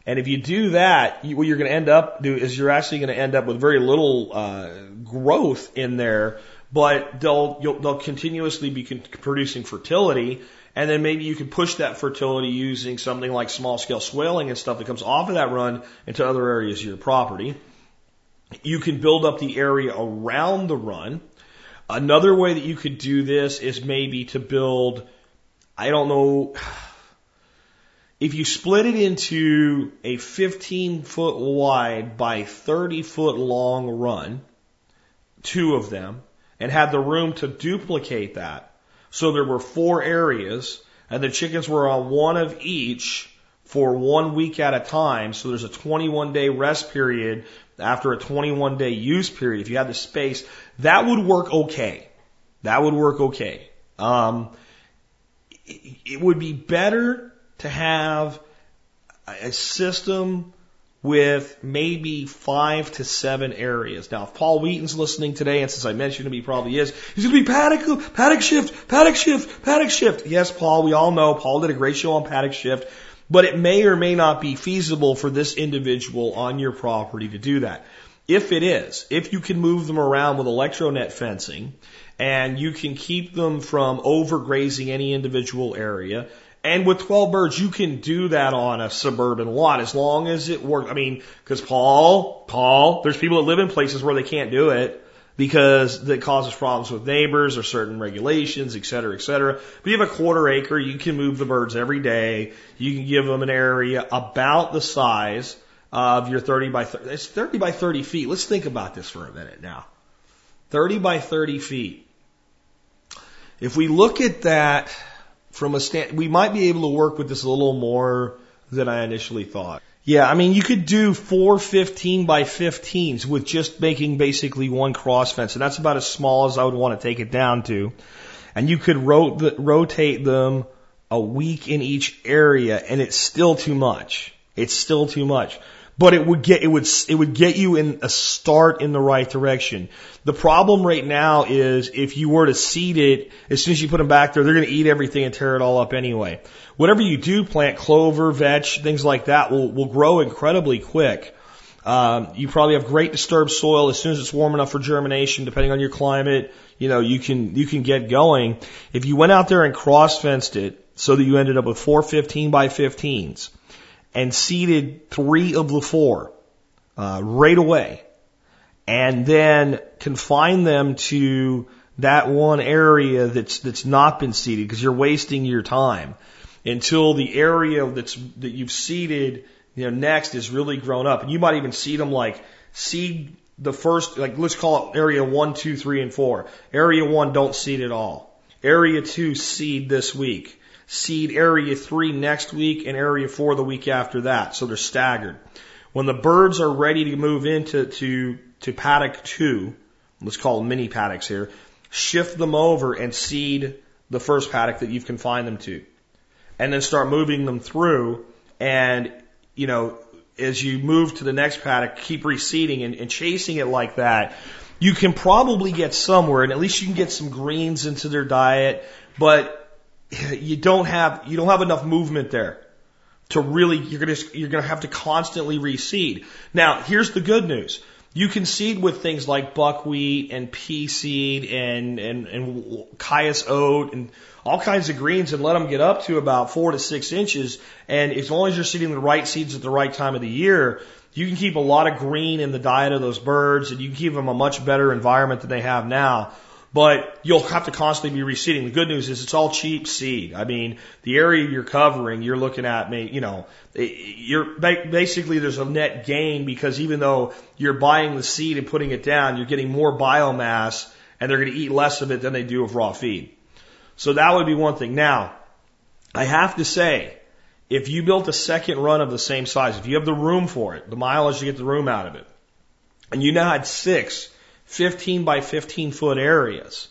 And if you do that, you, what you're going to end up do is you're actually going to end up with very little, uh, growth in there, but they'll, you'll, they'll continuously be con- producing fertility. And then maybe you can push that fertility using something like small-scale swaling and stuff that comes off of that run into other areas of your property. You can build up the area around the run. Another way that you could do this is maybe to build, I don't know, if you split it into a fifteen-foot wide by thirty-foot long run, two of them, and had the room to duplicate that. So there were four areas, and the chickens were on one of each for one week at a time. So there's a twenty-one day rest period after a twenty-one day use period. If you had the space, that would work okay. That would work okay. Um, it, it would be better to have a system with maybe five to seven areas. Now, if Paul Wheaton's listening today, and since I mentioned him, he probably is, he's going to be paddock, paddock shift, paddock shift, paddock shift. Yes, Paul, we all know Paul did a great show on paddock shift, but it may or may not be feasible for this individual on your property to do that. If it is, if you can move them around with electronet fencing and you can keep them from overgrazing any individual area, and with twelve birds, you can do that on a suburban lot as long as it works. I mean, because Paul, Paul, there's people that live in places where they can't do it because that causes problems with neighbors or certain regulations, et cetera, et cetera. But you have a quarter acre, you can move the birds every day. You can give them an area about the size of your thirty by thirty. It's thirty by thirty feet. Let's think about this for a minute now. thirty by thirty feet. If we look at that from a stand, we might be able to work with this a little more than I initially thought. Yeah, I mean, you could do four fifteen by fifteens with just making basically one cross fence, and that's about as small as I would want to take it down to. And you could rot- the, rotate them a week in each area, and it's still too much. It's still too much. But it would get, it would, it would get you in a start in the right direction. The problem right now is if you were to seed it, as soon as you put them back there, they're going to eat everything and tear it all up anyway. Whatever you do, plant clover, vetch, things like that will, will grow incredibly quick. Um, you probably have great disturbed soil. As soon as it's warm enough for germination, depending on your climate, you know, you can, you can get going. If you went out there and cross fenced it so that you ended up with four fifteen by fifteens, and seeded three of the four uh, right away, and then confine them to that one area that's that's not been seeded, because you're wasting your time until the area that's that you've seeded, you know, next is really grown up. And you might even seed them like seed the first, like let's call it area one, two, three, and four. Area one, don't seed at all. Area two, seed this week. Seed area three next week and area four the week after that. So they're staggered. When the birds are ready to move into to, to paddock two, let's call them mini paddocks here, shift them over and seed the first paddock that you've confined them to. And then start moving them through. And, you know, as you move to the next paddock, keep reseeding and, and chasing it like that. You can probably get somewhere, and at least you can get some greens into their diet, but you don't have you don't have enough movement there to really you're gonna you're gonna have to constantly reseed. Now here's the good news: you can seed with things like buckwheat and pea seed and and and chias oat and all kinds of greens, and let them get up to about four to six inches. And as long as you're seeding the right seeds at the right time of the year, you can keep a lot of green in the diet of those birds, and you can give them a much better environment than they have now. But you'll have to constantly be reseeding. The good news is it's all cheap seed. I mean, the area you're covering, you're looking at, you know, you're basically there's a net gain, because even though you're buying the seed and putting it down, you're getting more biomass, and they're going to eat less of it than they do of raw feed. So that would be one thing. Now, I have to say, if you built a second run of the same size, if you have the room for it, the mileage to get the room out of it, and you now had six fifteen by fifteen foot areas,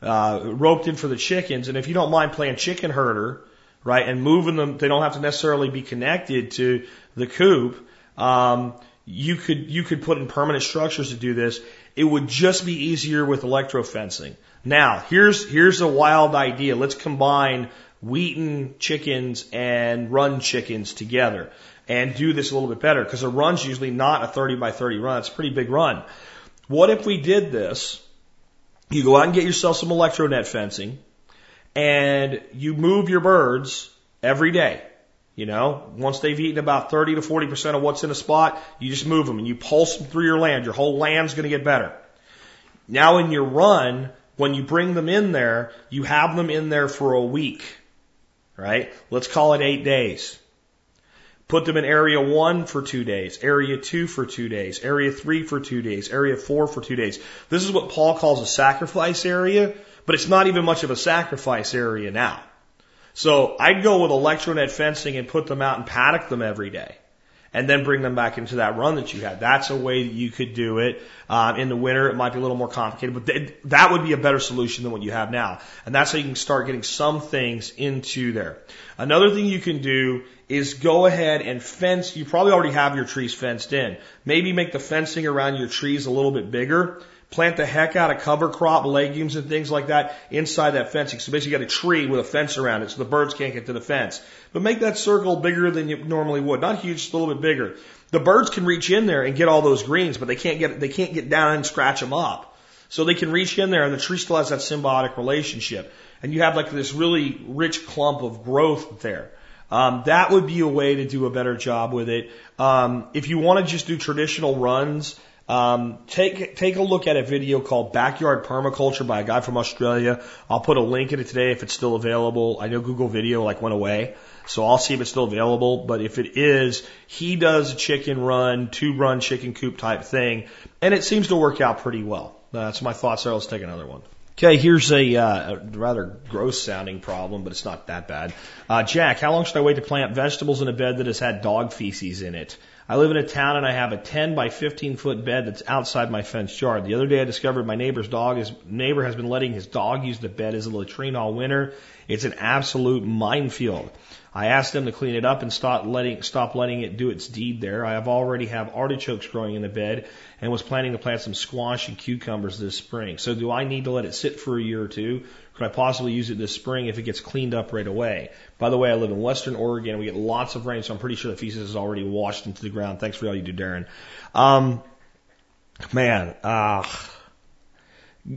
uh, roped in for the chickens. And if you don't mind playing chicken herder, right, and moving them, they don't have to necessarily be connected to the coop. Um, you could, you could put in permanent structures to do this. It would just be easier with electro fencing. Now, here's, here's a wild idea. Let's combine Wheaton chickens and run chickens together and do this a little bit better, because a run's usually not a thirty by thirty run. It's a pretty big run. What if we did this? You go out and get yourself some electronet fencing, and you move your birds every day. You know, once they've eaten about thirty to forty percent of what's in a spot, you just move them and you pulse them through your land. Your whole land's going to get better. Now in your run, when you bring them in there, you have them in there for a week, right? Let's call it eight days. Put them in area one for two days, area two for two days, area three for two days, area four for two days. This is what Paul calls a sacrifice area, but it's not even much of a sacrifice area now. So I'd go with electronet fencing and put them out and paddock them every day, and then bring them back into that run that you had. That's a way that you could do it. Um, in the winter, it might be a little more complicated, but th- that would be a better solution than what you have now. And that's how you can start getting some things into there. Another thing you can do is go ahead and fence. You probably already have your trees fenced in. Maybe make the fencing around your trees a little bit bigger. Plant the heck out of cover crop, legumes, and things like that inside that fencing. So basically you got a tree with a fence around it so the birds can't get to the fence. But make that circle bigger than you normally would. Not huge, just a little bit bigger. The birds can reach in there and get all those greens, but they can't get, they can't get down and scratch them up. So they can reach in there and the tree still has that symbiotic relationship. And you have like this really rich clump of growth there. Um, that would be a way to do a better job with it. Um, if you want to just do traditional runs, Um, take take a look at a video called Backyard Permaculture by a guy from Australia. I'll put a link in it today if it's still available. I know Google Video like went away, so I'll see if it's still available. But if it is, he does a chicken run, two run chicken coop type thing, and it seems to work out pretty well. That's my thoughts there. Let's take another one. Okay, here's a, uh, a rather gross-sounding problem, but it's not that bad. Uh, Jack, how long should I wait to plant vegetables in a bed that has had dog feces in it? I live in a town and I have a ten by fifteen foot bed that's outside my fenced yard. The other day I discovered my neighbor's dog, his neighbor has been letting his dog use the bed as a latrine all winter. It's an absolute minefield. I asked them to clean it up and stop letting, stop letting it do its deed there. I have already have artichokes growing in the bed and was planning to plant some squash and cucumbers this spring. So do I need to let it sit for a year or two? Could I possibly use it this spring if it gets cleaned up right away? By the way, I live in Western Oregon. We get lots of rain, so I'm pretty sure the feces is already washed into the ground. Thanks for all you do, Darren. Um, man, uh,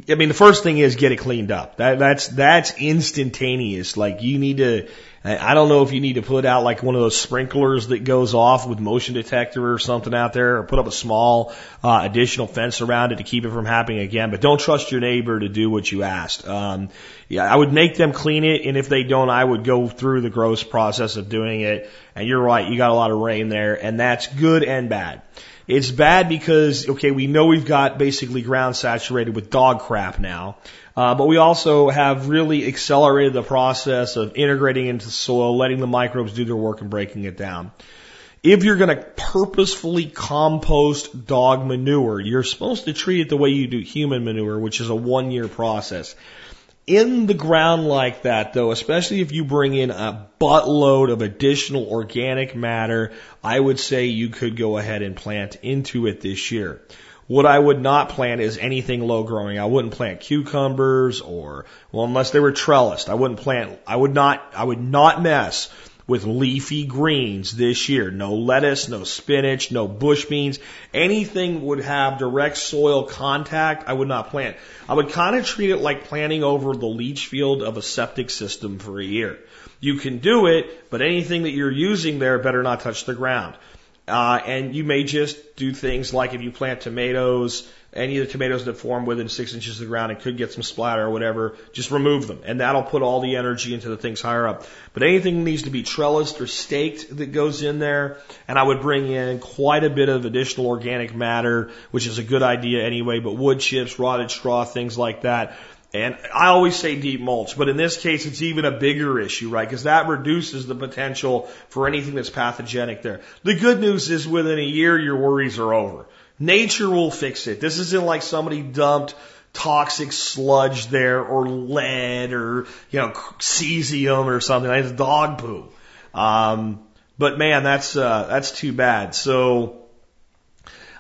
I mean, the first thing is get it cleaned up. That, that's, that's instantaneous. Like you need to, I don't know if you need to put out like one of those sprinklers that goes off with motion detector or something out there, or put up a small uh, additional fence around it to keep it from happening again. But don't trust your neighbor to do what you asked. Um, yeah, I would make them clean it, and if they don't, I would go through the gross process of doing it. And you're right, you got a lot of rain there, and that's good and bad. It's bad because, okay, we know we've got basically ground saturated with dog crap now, uh, but we also have really accelerated the process of integrating into the soil, letting the microbes do their work and breaking it down. If you're going to purposefully compost dog manure, you're supposed to treat it the way you do human manure, which is a one-year process. In the ground like that, though, especially if you bring in a buttload of additional organic matter, I would say you could go ahead and plant into it this year. What I would not plant is anything low growing. I wouldn't plant cucumbers or, well, unless they were trellised. I wouldn't plant, I would not, I would not mess with leafy greens this year. No lettuce, no spinach, no bush beans. Anything would have direct soil contact, I would not plant. I would kind of treat it like planting over the leach field of a septic system for a year. You can do it, but anything that you're using there better not touch the ground. Uh, and you may just do things like if you plant tomatoes, any of the tomatoes that form within six inches of the ground and could get some splatter or whatever, just remove them. And that'll put all the energy into the things higher up. But anything needs to be trellised or staked that goes in there. And I would bring in quite a bit of additional organic matter, which is a good idea anyway, but wood chips, rotted straw, things like that. And I always say deep mulch, but in this case, it's even a bigger issue, right? Because that reduces the potential for anything that's pathogenic there. The good news is within a year, your worries are over. Nature will fix it. This isn't like somebody dumped toxic sludge there or lead or, you know, cesium or something. It's dog poo. Um, but man, that's, uh, that's too bad. So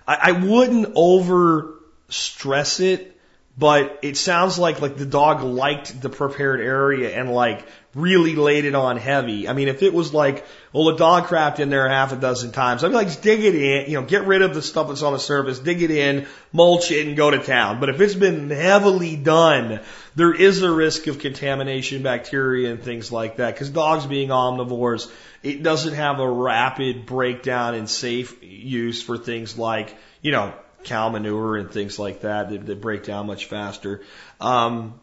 I, I wouldn't over stress it. But it sounds like, like the dog liked the prepared area and like really laid it on heavy. I mean, if it was like, well, the dog crapped in there half a dozen times, I'd be like, just dig it in, you know, get rid of the stuff that's on the surface, dig it in, mulch it, and go to town. But if it's been heavily done, there is a risk of contamination, bacteria, and things like that. Because dogs being omnivores, it doesn't have a rapid breakdown in safe use for things like, you know, cow manure and things like that that, that break down much faster. Um,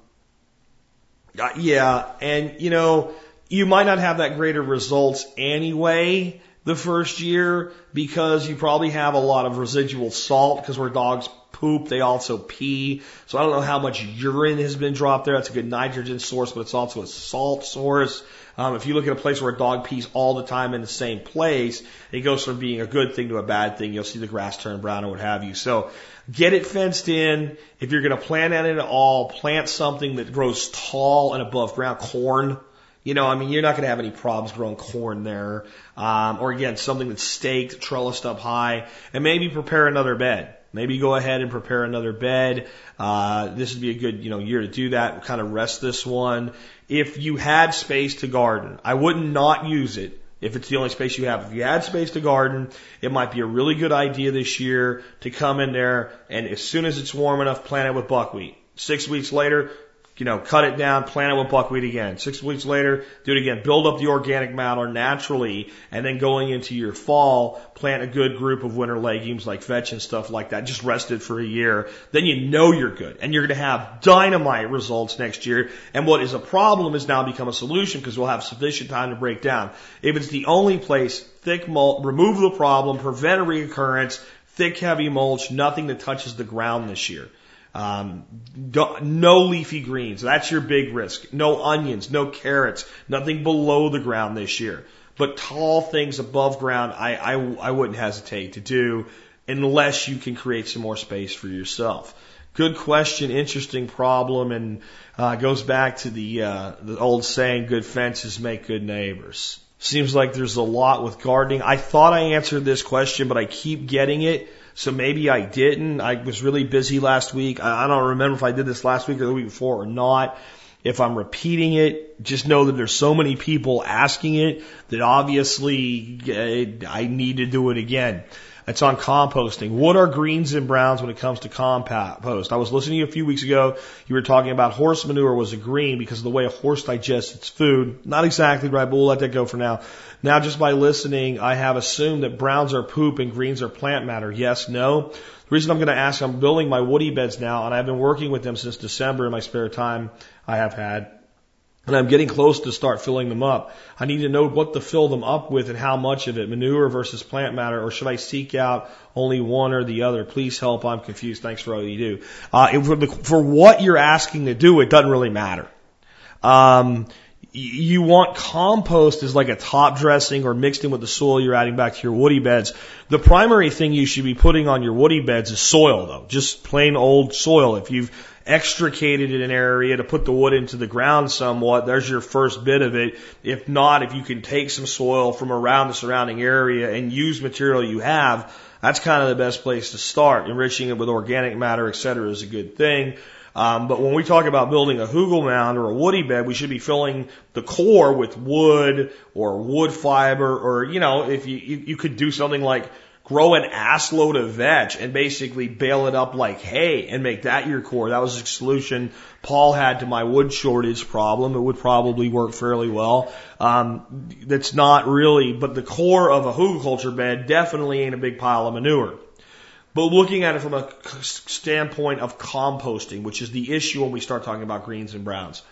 yeah, and, you know, you might not have that greater results anyway the first year because you probably have a lot of residual salt because where dogs poop. They also pee. So I don't know how much urine has been dropped there. That's a good nitrogen source, but it's also a salt source. Um, if you look at a place where a dog pees all the time in the same place, it goes from being a good thing to a bad thing. You'll see the grass turn brown and what have you. So get it fenced in. If you're going to plant at it at all, plant something that grows tall and above ground. Corn. You know, I mean, you're not going to have any problems growing corn there. Um, or again, something that's staked, trellised up high, and maybe prepare another bed. Maybe go ahead and prepare another bed. Uh, this would be a good, you know, year to do that. We'll kind of rest this one. If you had space to garden, I would not use it if it's the only space you have. If you had space to garden, it might be a really good idea this year to come in there and as soon as it's warm enough, plant it with buckwheat. Six weeks later, you know, cut it down, plant it with buckwheat again. Six weeks later, do it again. Build up the organic matter naturally, and then going into your fall, plant a good group of winter legumes like vetch and stuff like that. Just rest it for a year. Then you know you're good, and you're going to have dynamite results next year. And what is a problem has now become a solution because we'll have sufficient time to break down. If it's the only place, thick mulch, remove the problem, prevent a reoccurrence, thick, heavy mulch, nothing that touches the ground this year. Um, no leafy greens. That's your big risk. No onions, no carrots, nothing below the ground this year. But tall things above ground, I, I, I wouldn't hesitate to do unless you can create some more space for yourself. Good question, interesting problem, and uh, goes back to the, uh, the old saying, good fences make good neighbors. Seems like there's a lot with gardening. I thought I answered this question, but I keep getting it. So maybe I didn't. I was really busy last week. I don't remember if I did this last week or the week before or not. If I'm repeating it, just know that there's so many people asking it that obviously I need to do it again. It's on composting. What are greens and browns when it comes to compost? I was listening to you a few weeks ago. You were talking about horse manure was a green because of the way a horse digests its food. Not exactly right, but we'll let that go for now. Now, just by listening, I have assumed that browns are poop and greens are plant matter. Yes, no. The reason I'm going to ask, I'm building my woody beds now, and I've been working with them since December in my spare time I have had. And I'm getting close to start filling them up. I need to know what to fill them up with and how much of it, manure versus plant matter, or should I seek out only one or the other? Please help. I'm confused. Thanks for all you do. Uh, it, for, the, for what you're asking to do, it doesn't really matter. Um, You want compost as like a top dressing or mixed in with the soil you're adding back to your woody beds. The primary thing you should be putting on your woody beds is soil, though. Just plain old soil. If you've extricated an area to put the wood into the ground somewhat, there's your first bit of it. If not, if you can take some soil from around the surrounding area and use material you have, that's kind of the best place to start. Enriching it with organic matter, et cetera, is a good thing. Um, but when we talk about building a hugel mound or a woody bed, we should be filling the core with wood or wood fiber, or, you know, if you, you, you could do something like grow an ass load of vetch and basically bale it up like hay and make that your core. That was a solution Paul had to my wood shortage problem. It would probably work fairly well. Um, that's not really, but the core of a hugel culture bed definitely ain't a big pile of manure. But looking at it from a standpoint of composting, which is the issue when we start talking about greens and browns.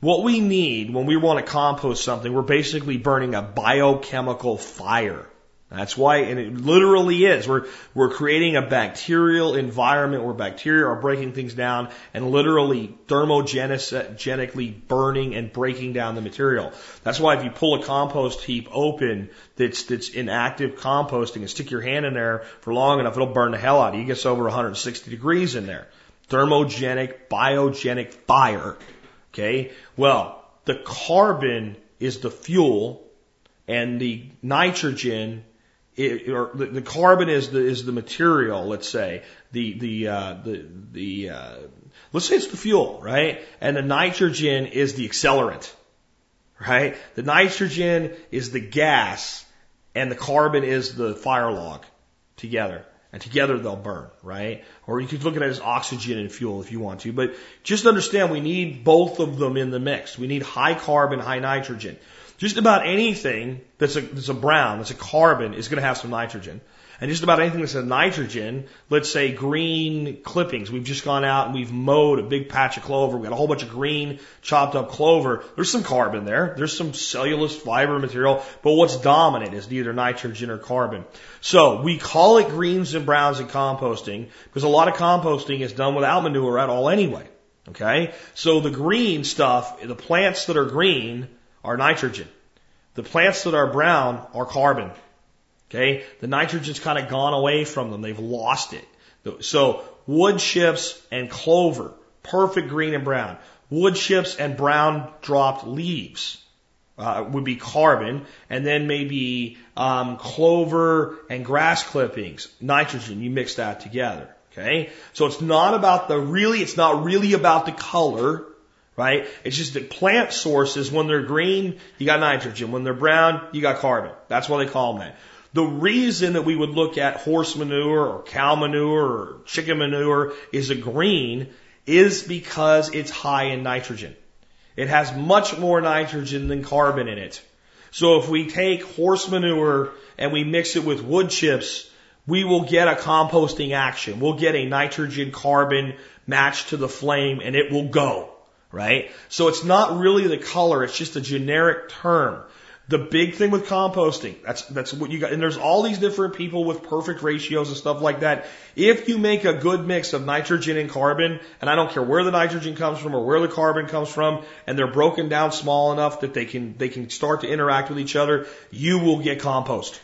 What we need when we want to compost something, we're basically burning a biochemical fire. That's why, and it literally is. We're, we're creating a bacterial environment where bacteria are breaking things down and literally thermogenically burning and breaking down the material. That's why if you pull a compost heap open that's, that's inactive composting and stick your hand in there for long enough, it'll burn the hell out of you. It gets over one hundred sixty degrees in there. Thermogenic, biogenic fire. Okay? Well, the carbon is the fuel and the nitrogen It, or the, the carbon is the is the material. Let's say the the uh, the the uh, let's say it's the fuel, right? And the nitrogen is the accelerant, right? The nitrogen is the gas, and the carbon is the fire log together, and together they'll burn, right? Or you could look at it as oxygen and fuel if you want to, but just understand we need both of them in the mix. We need high carbon, high nitrogen. Just about anything that's a, that's a brown, that's a carbon, is going to have some nitrogen. and just about anything that's a nitrogen, let's say green clippings. We've just gone out and we've mowed a big patch of clover. We've got a whole bunch of green chopped up clover. There's some carbon there. There's some cellulose fiber material, but what's dominant is either nitrogen or carbon. So we call it greens and browns in composting because a lot of composting is done without manure at all anyway. Okay? So the green stuff, the plants that are green are nitrogen. The plants that are brown are carbon. Okay? The nitrogen's kind of gone away from them. They've lost it. So wood chips and clover, perfect green and brown. Wood chips and brown dropped leaves uh, would be carbon. And then maybe um, clover and grass clippings, nitrogen. You mix that together. Okay? So it's not about the really, it's not really about the color, right? It's just that plant sources, when they're green, you got nitrogen. When they're brown, you got carbon. That's why they call them that. The reason that we would look at horse manure or cow manure or chicken manure is a green is because it's high in nitrogen. It has much more nitrogen than carbon in it. So if we take horse manure and we mix it with wood chips, we will get a composting action. We'll get a nitrogen carbon match to the flame and it will go, right? So it's not really the color. It's just a generic term. The big thing with composting, that's, that's what you got. And there's all these different people with perfect ratios and stuff like that. If you make a good mix of nitrogen and carbon, and I don't care where the nitrogen comes from or where the carbon comes from, and they're broken down small enough that they can, they can start to interact with each other, you will get compost.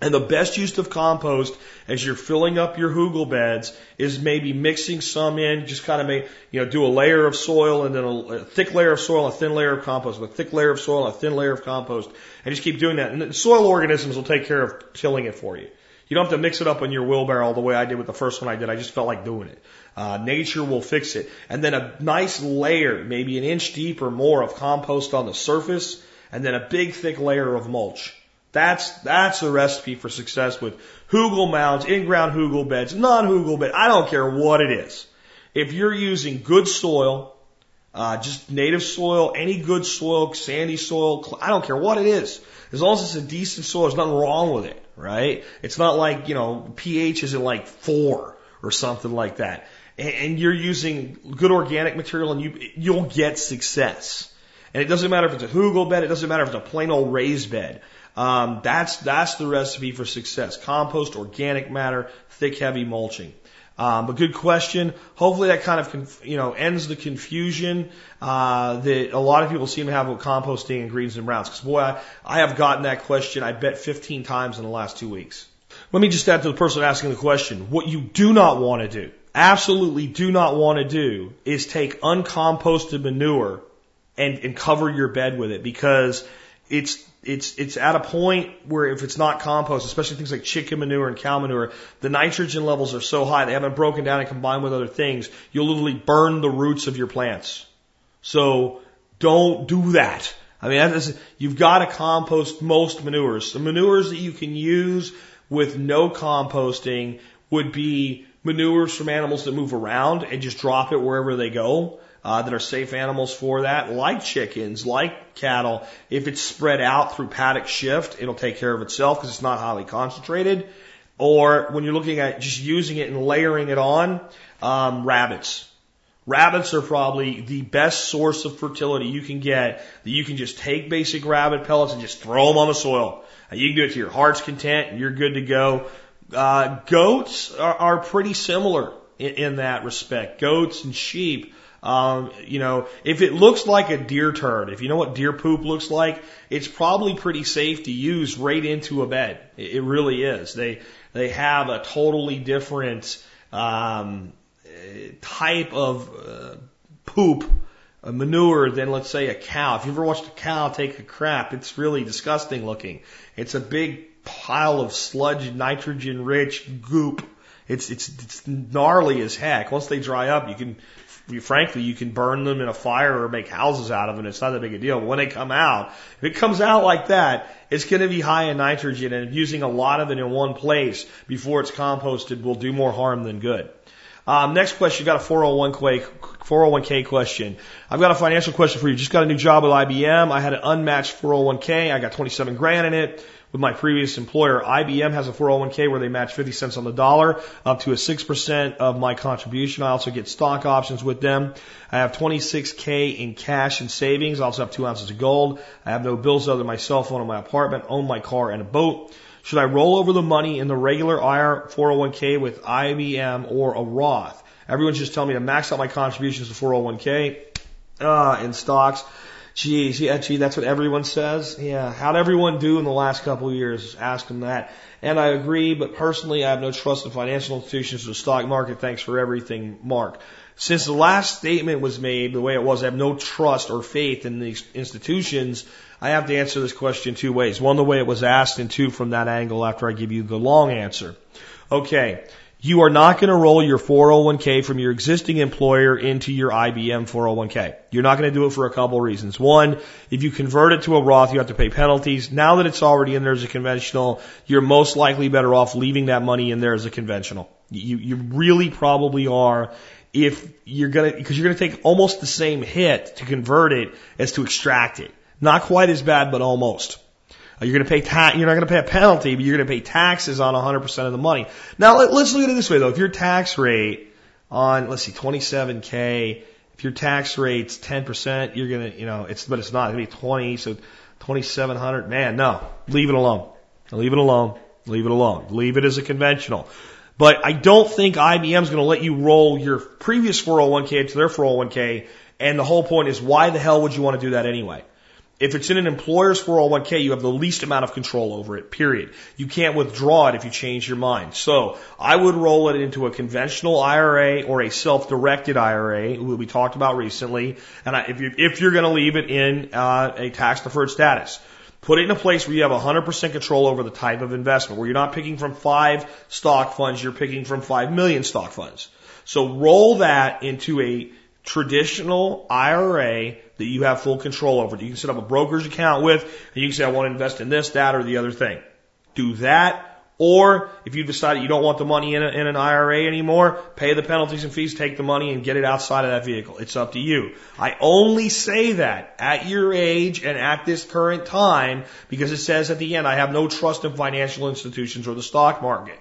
And the best use of compost as you're filling up your hugel beds is maybe mixing some in, just kind of make, you know, do a layer of soil and then a, a thick layer of soil, a thin layer of compost, a thick layer of soil, a thin layer of compost, and just keep doing that. And the soil organisms will take care of tilling it for you. You don't have to mix it up on your wheelbarrow the way I did with the first one I did. I just felt like doing it. Uh, nature will fix it. And then a nice layer, maybe an inch deep or more of compost on the surface, and then a big thick layer of mulch. That's, that's the recipe for success with hugel mounds, in-ground hugel beds, non-hugel bed. I don't care what it is. If you're using good soil, uh, just native soil, any good soil, sandy soil, I don't care what it is. As long as it's a decent soil, there's nothing wrong with it, right? It's not like, you know, pH isn't like four or something like that. And, and you're using good organic material and you, you'll get success. And it doesn't matter if it's a hugel bed, it doesn't matter if it's a plain old raised bed. Um, that's that's the recipe for success. Compost, organic matter, thick, heavy mulching. Um, but good question. Hopefully that kind of conf- you know ends the confusion uh, that a lot of people seem to have with composting and greens and browns. Because boy, I, I have gotten that question I bet fifteen times in the last two weeks. Let me just add to the person asking the question: what you do not want to do, absolutely do not want to do, is take uncomposted manure and, and cover your bed with it because it's It's, it's at a point where if it's not compost, especially things like chicken manure and cow manure, the nitrogen levels are so high, they haven't broken down and combined with other things, you'll literally burn the roots of your plants. So don't do that. I mean, that is, you've got to compost most manures. The manures that you can use with no composting would be manures from animals that move around and just drop it wherever they go. Uh, that are safe animals for that, like chickens, like cattle. If it's spread out through paddock shift, it'll take care of itself because it's not highly concentrated. Or when you're looking at just using it and layering it on, um, rabbits. Rabbits are probably the best source of fertility you can get. That you can just take basic rabbit pellets and just throw them on the soil. Uh, you can do it to your heart's content and you're good to go. Uh, goats are, are pretty similar in, in that respect. Goats and sheep. Um, you know, if it looks like a deer turd, if you know what deer poop looks like, it's probably pretty safe to use right into a bed. It, it really is. They they have a totally different um, type of uh, poop, a manure than let's say a cow. If you've ever watched a cow take a crap, it's really disgusting looking. It's a big pile of sludge, nitrogen-rich goop. It's it's it's gnarly as heck. Once they dry up, you can. Frankly, you can burn them in a fire or make houses out of them. It's not that big a deal. But when they come out, if it comes out like that, it's going to be high in nitrogen, and using a lot of it in one place before it's composted will do more harm than good. Um, next question, you got a four oh one four oh one K question. I've got a financial question for you. Just got a new job with I B M. I had an unmatched four oh one K. I got twenty-seven grand in it with my previous employer. I B M has a four oh one K where they match fifty cents on the dollar up to a six percent of my contribution. I also get stock options with them. I have twenty-six K in cash and savings. I also have two ounces of gold. I have no bills other than my cell phone and my apartment, own my car and a boat. Should I roll over the money in the regular I R A four oh one K with I B M or a Roth? Everyone's just telling me to max out my contributions to four oh one K uh, in stocks. Geez, yeah, gee, that's what everyone says. Yeah, how'd everyone do in the last couple of years? Ask them that. And I agree, but personally, I have no trust in financial institutions or the stock market. Thanks for everything, Mark. Since the last statement was made, the way it was, I have no trust or faith in these institutions. I have to answer this question two ways. One, the way it was asked, and two, from that angle after I give you the long answer. Okay. You are not going to roll your four oh one K from your existing employer into your I B M four oh one K. You're not going to do it for a couple of reasons. One, if you convert it to a Roth, you have to pay penalties. Now that it's already in there as a conventional, you're most likely better off leaving that money in there as a conventional. You, you really probably are, if you're going to, because you're going to take almost the same hit to convert it as to extract it. Not quite as bad, but almost. You're going to pay ta- you're not going to pay a penalty, but you're going to pay taxes on one hundred percent of the money. Now, let, let's look at it this way, though. If your tax rate on, let's see, twenty-seven K, if your tax rate's ten percent, you're going to, you know, it's, but it's not. It's going to be twenty, so twenty-seven hundred. Man, no. Leave it alone. Leave it alone. Leave it alone. Leave it as a conventional. But I don't think I B M's going to let you roll your previous four oh one K to their four oh one K, and the whole point is, why the hell would you want to do that anyway? If it's in an employer's four oh one K, you have the least amount of control over it, period. You can't withdraw it if you change your mind. So I would roll it into a conventional I R A or a self-directed I R A, who we talked about recently, and I, if, you, if you're going to leave it in uh, a tax-deferred status. Put it in a place where you have one hundred percent control over the type of investment, where you're not picking from five stock funds, you're picking from five million stock funds. So roll that into a traditional I R A that you have full control over. You can set up a broker's account with, and you can say, I want to invest in this, that, or the other thing. Do that. Or if you decide you don't want the money in, a, in an I R A anymore, pay the penalties and fees, take the money, and get it outside of that vehicle. It's up to you. I only say that at your age and at this current time because it says at the end, I have no trust in financial institutions or the stock market.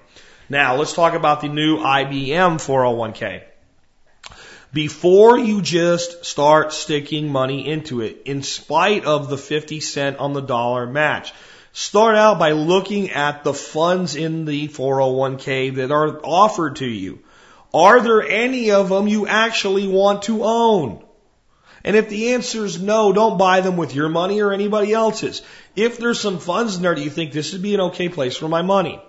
Now, let's talk about the new I B M four oh one K. Before you just start sticking money into it, in spite of the fifty cent on the dollar match, start out by looking at the funds in the four oh one K that are offered to you. Are there any of them you actually want to own? And if the answer is no, don't buy them with your money or anybody else's. If there's some funds in there that you think this would be an okay place for my money.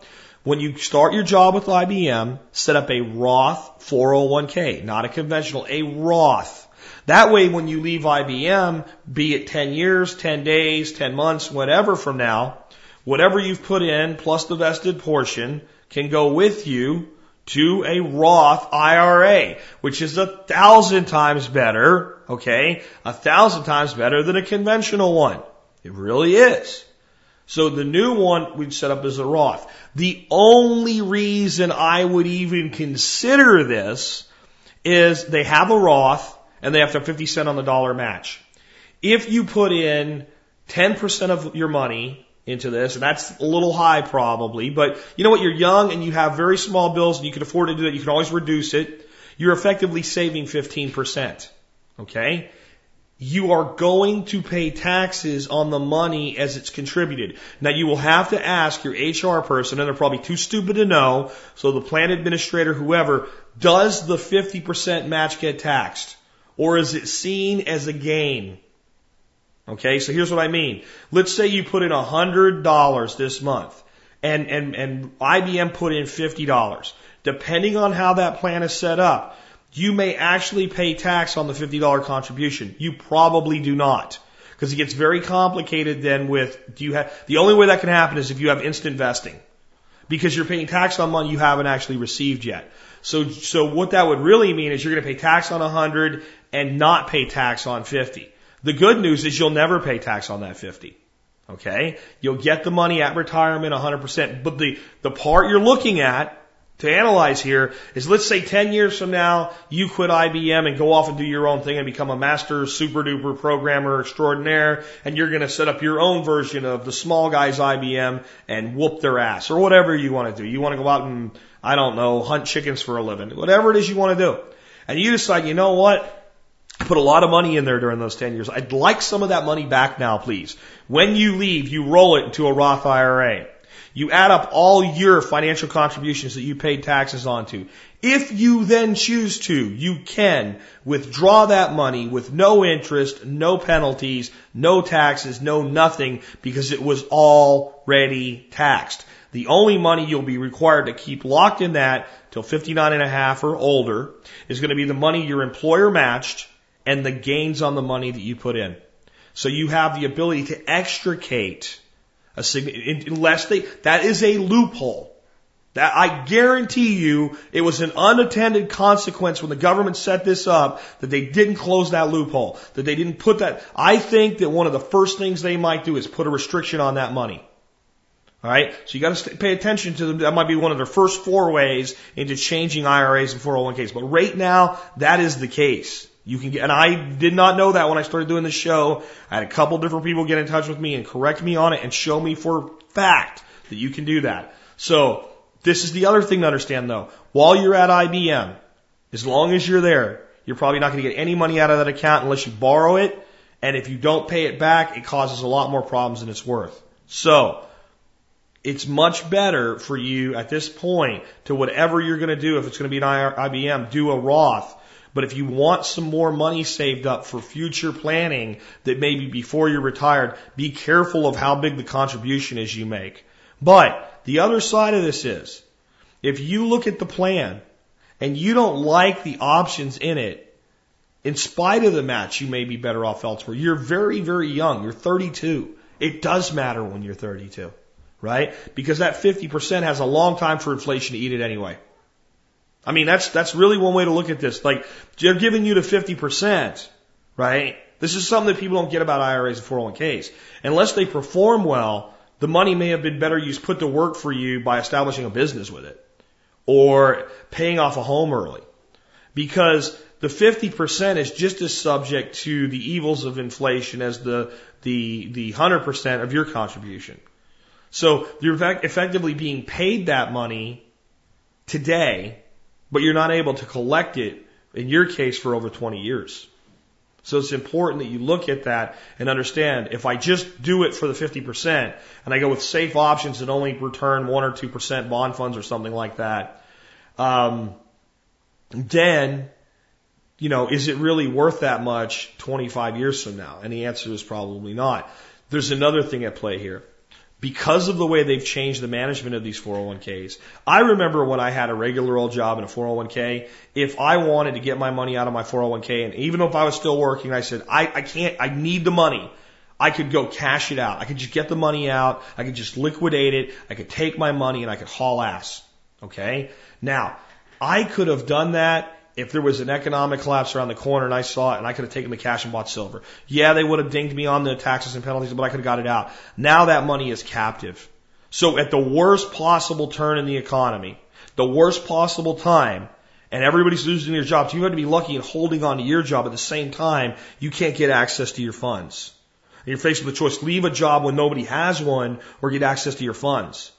When you start your job with I B M, set up a Roth four oh one K, not a conventional, a Roth. That way, when you leave I B M, be it ten years, ten days, ten months, whatever from now, whatever you've put in plus the vested portion can go with you to a Roth I R A, which is a thousand times better, okay, a thousand times better than a conventional one. It really is. So the new one we'd set up as a Roth. The only reason I would even consider this is they have a Roth and they have to fifty cent on the dollar match. If you put in ten percent of your money into this, and that's a little high probably, but you know what, you're young and you have very small bills and you can afford to do that, you can always reduce it, you're effectively saving fifteen percent, okay? You are going to pay taxes on the money as it's contributed. Now, you will have to ask your H R person, and they're probably too stupid to know, so the plan administrator, whoever, does the fifty percent match get taxed? Or is it seen as a gain? Okay, so here's what I mean. Let's say you put in one hundred dollars this month, and, and, and I B M put in fifty dollars. Depending on how that plan is set up, you may actually pay tax on the fifty dollar contribution. You probably do not. Because it gets very complicated then with, do you have, the only way that can happen is if you have instant vesting. Because you're paying tax on money you haven't actually received yet. So, so what that would really mean is you're going to pay tax on one hundred and not pay tax on fifty. The good news is you'll never pay tax on that fifty. Okay? You'll get the money at retirement one hundred percent. But the, the part you're looking at to analyze here is, let's say ten years from now, you quit I B M and go off and do your own thing and become a master super duper programmer extraordinaire, and you're going to set up your own version of the small guy's I B M and whoop their ass, or whatever you want to do. You want to go out and, I don't know, hunt chickens for a living, whatever it is you want to do. And you decide, you know what? I put a lot of money in there during those ten years. I'd like some of that money back now, please. When you leave, you roll it into a Roth I R A. You add up all your financial contributions that you paid taxes onto. If you then choose to, you can withdraw that money with no interest, no penalties, no taxes, no nothing, because it was already taxed. The only money you'll be required to keep locked in that till fifty-nine and a half or older is going to be the money your employer matched and the gains on the money that you put in. So you have the ability to extricate a significant, unless they, that is a loophole. That, I guarantee you, it was an unintended consequence when the government set this up that they didn't close that loophole, that they didn't put that. I think that one of the first things they might do is put a restriction on that money. All right, so you got to pay attention to them. That might be one of their first forays into changing I R As and four oh one Ks. But right now, that is the case. You can get, and I did not know that when I started doing this show. I had a couple different people get in touch with me and correct me on it and show me for a fact that you can do that. So this is the other thing to understand, though. While you're at I B M, as long as you're there, you're probably not going to get any money out of that account unless you borrow it. And if you don't pay it back, it causes a lot more problems than it's worth. So it's much better for you at this point to, whatever you're going to do, if it's going to be an I B M, do a Roth. But if you want some more money saved up for future planning that maybe before you're retired, be careful of how big the contribution is you make. But the other side of this is, if you look at the plan and you don't like the options in it, in spite of the match, you may be better off elsewhere. You're very, very young. You're thirty-two. It does matter when you're thirty-two, right? Because that fifty percent has a long time for inflation to eat it anyway. I mean, that's, that's really one way to look at this. Like, they're giving you the fifty percent, right? This is something that people don't get about I R As and four oh one Ks. Unless they perform well, the money may have been better used, put to work for you by establishing a business with it or paying off a home early. Because the fifty percent is just as subject to the evils of inflation as the, the, the one hundred percent of your contribution. So you're effectively being paid that money today, but you're not able to collect it, in your case, for over twenty years. So it's important that you look at that and understand, if I just do it for the fifty percent and I go with safe options that only return one or two percent bond funds or something like that, um, then, you know, is it really worth that much twenty-five years from now? And the answer is probably not. There's another thing at play here. Because of the way they've changed the management of these four oh one Ks, I remember when I had a regular old job in a four oh one K, if I wanted to get my money out of my four oh one K, and even if I was still working, I said, I, I can't, I need the money. I could go cash it out. I could just get the money out. I could just liquidate it. I could take my money and I could haul ass. Okay? Now, I could have done that if there was an economic collapse around the corner and I saw it, and I could have taken the cash and bought silver. Yeah, they would have dinged me on the taxes and penalties, but I could have got it out. Now that money is captive. So at the worst possible turn in the economy, the worst possible time, and everybody's losing their jobs, you have to be lucky in holding on to your job. At the same time, you can't get access to your funds. And you're faced with a choice: leave a job when nobody has one, or get access to your funds.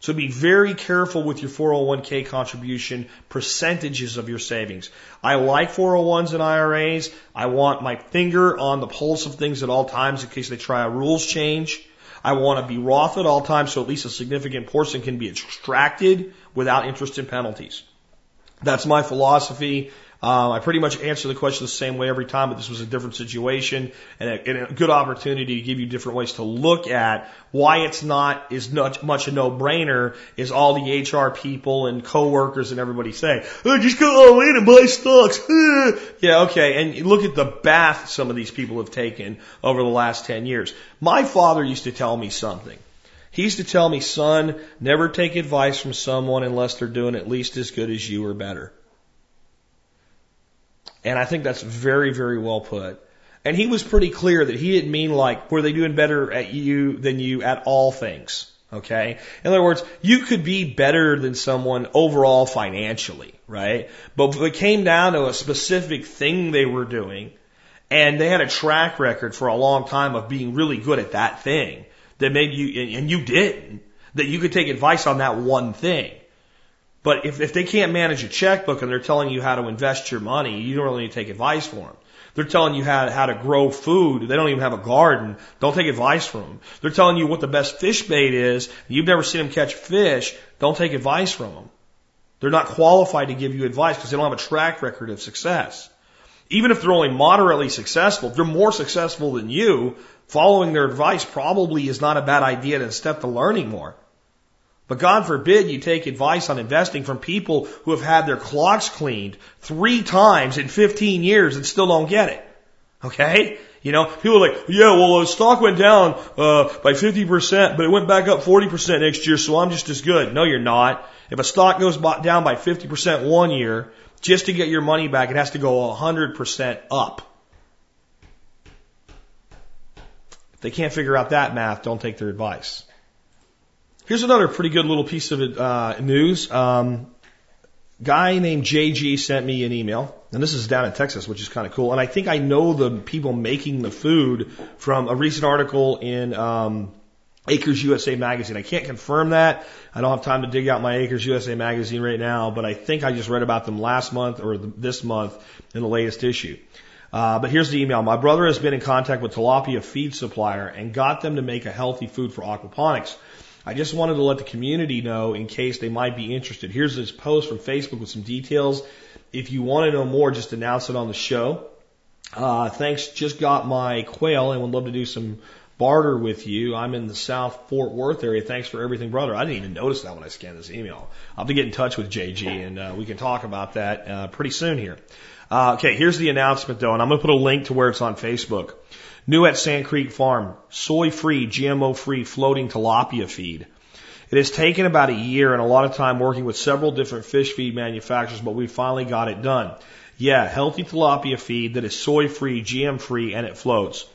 So be very careful with your four oh one K contribution percentages of your savings. I like four oh ones and I R As. I want my finger on the pulse of things at all times in case they try a rules change. I want to be Roth at all times, so at least a significant portion can be extracted without interest and penalties. That's my philosophy. Uh, I pretty much answer the question the same way every time, but this was a different situation and a, and a good opportunity to give you different ways to look at why it's not as much a no-brainer as all the H R people and coworkers and everybody say, oh, just go all in and buy stocks. Yeah, okay, and look at the bath some of these people have taken over the last ten years. My father used to tell me something. He used to tell me, son, never take advice from someone unless they're doing at least as good as you or better. And I think that's very, very well put. And he was pretty clear that he didn't mean like, were they doing better at you than you at all things? Okay? In other words, you could be better than someone overall financially, right? But if it came down to a specific thing they were doing, and they had a track record for a long time of being really good at that thing, that maybe you, and you didn't, that you could take advice on that one thing. But if, if they can't manage a checkbook and they're telling you how to invest your money, you don't really need to take advice from them. They're telling you how, how to grow food. They don't even have a garden. Don't take advice from them. They're telling you what the best fish bait is. You've never seen them catch fish. Don't take advice from them. They're not qualified to give you advice because they don't have a track record of success. Even if they're only moderately successful, if they're more successful than you, following their advice probably is not a bad idea and a step to learning more. But God forbid you take advice on investing from people who have had their clocks cleaned three times in fifteen years and still don't get it. Okay? You know, people are like, yeah, well, the stock went down uh, by fifty percent, but it went back up forty percent next year, so I'm just as good. No, you're not. If a stock goes down by fifty percent one year, just to get your money back, it has to go one hundred percent up. If they can't figure out that math, don't take their advice. Here's another pretty good little piece of uh, news. Um, guy named J G sent me an email, and this is down in Texas, which is kind of cool. And I think I know the people making the food from a recent article in um, Acres U S A magazine. I can't confirm that. I don't have time to dig out my Acres U S A magazine right now, but I think I just read about them last month or th- this month in the latest issue. Uh, but here's the email. My brother has been in contact with Tilapia Feed Supplier and got them to make a healthy food for aquaponics. I just wanted to let the community know in case they might be interested. Here's this post from Facebook with some details. If you want to know more, just announce it on the show. Uh, thanks. Just got my quail and would love to do some barter with you. I'm in the South Fort Worth area. Thanks for everything, brother. I didn't even notice that when I scanned this email. I'll have to get in touch with J G, and uh, we can talk about that uh, pretty soon here. Uh, okay, here's the announcement, though, and I'm going to put a link to where it's on Facebook. New at Sand Creek Farm, soy-free, G M O-free, floating tilapia feed. It has taken about a year and a lot of time working with several different fish feed manufacturers, but we finally got it done. Yeah, healthy tilapia feed that is soy-free, G M-free, and it floats.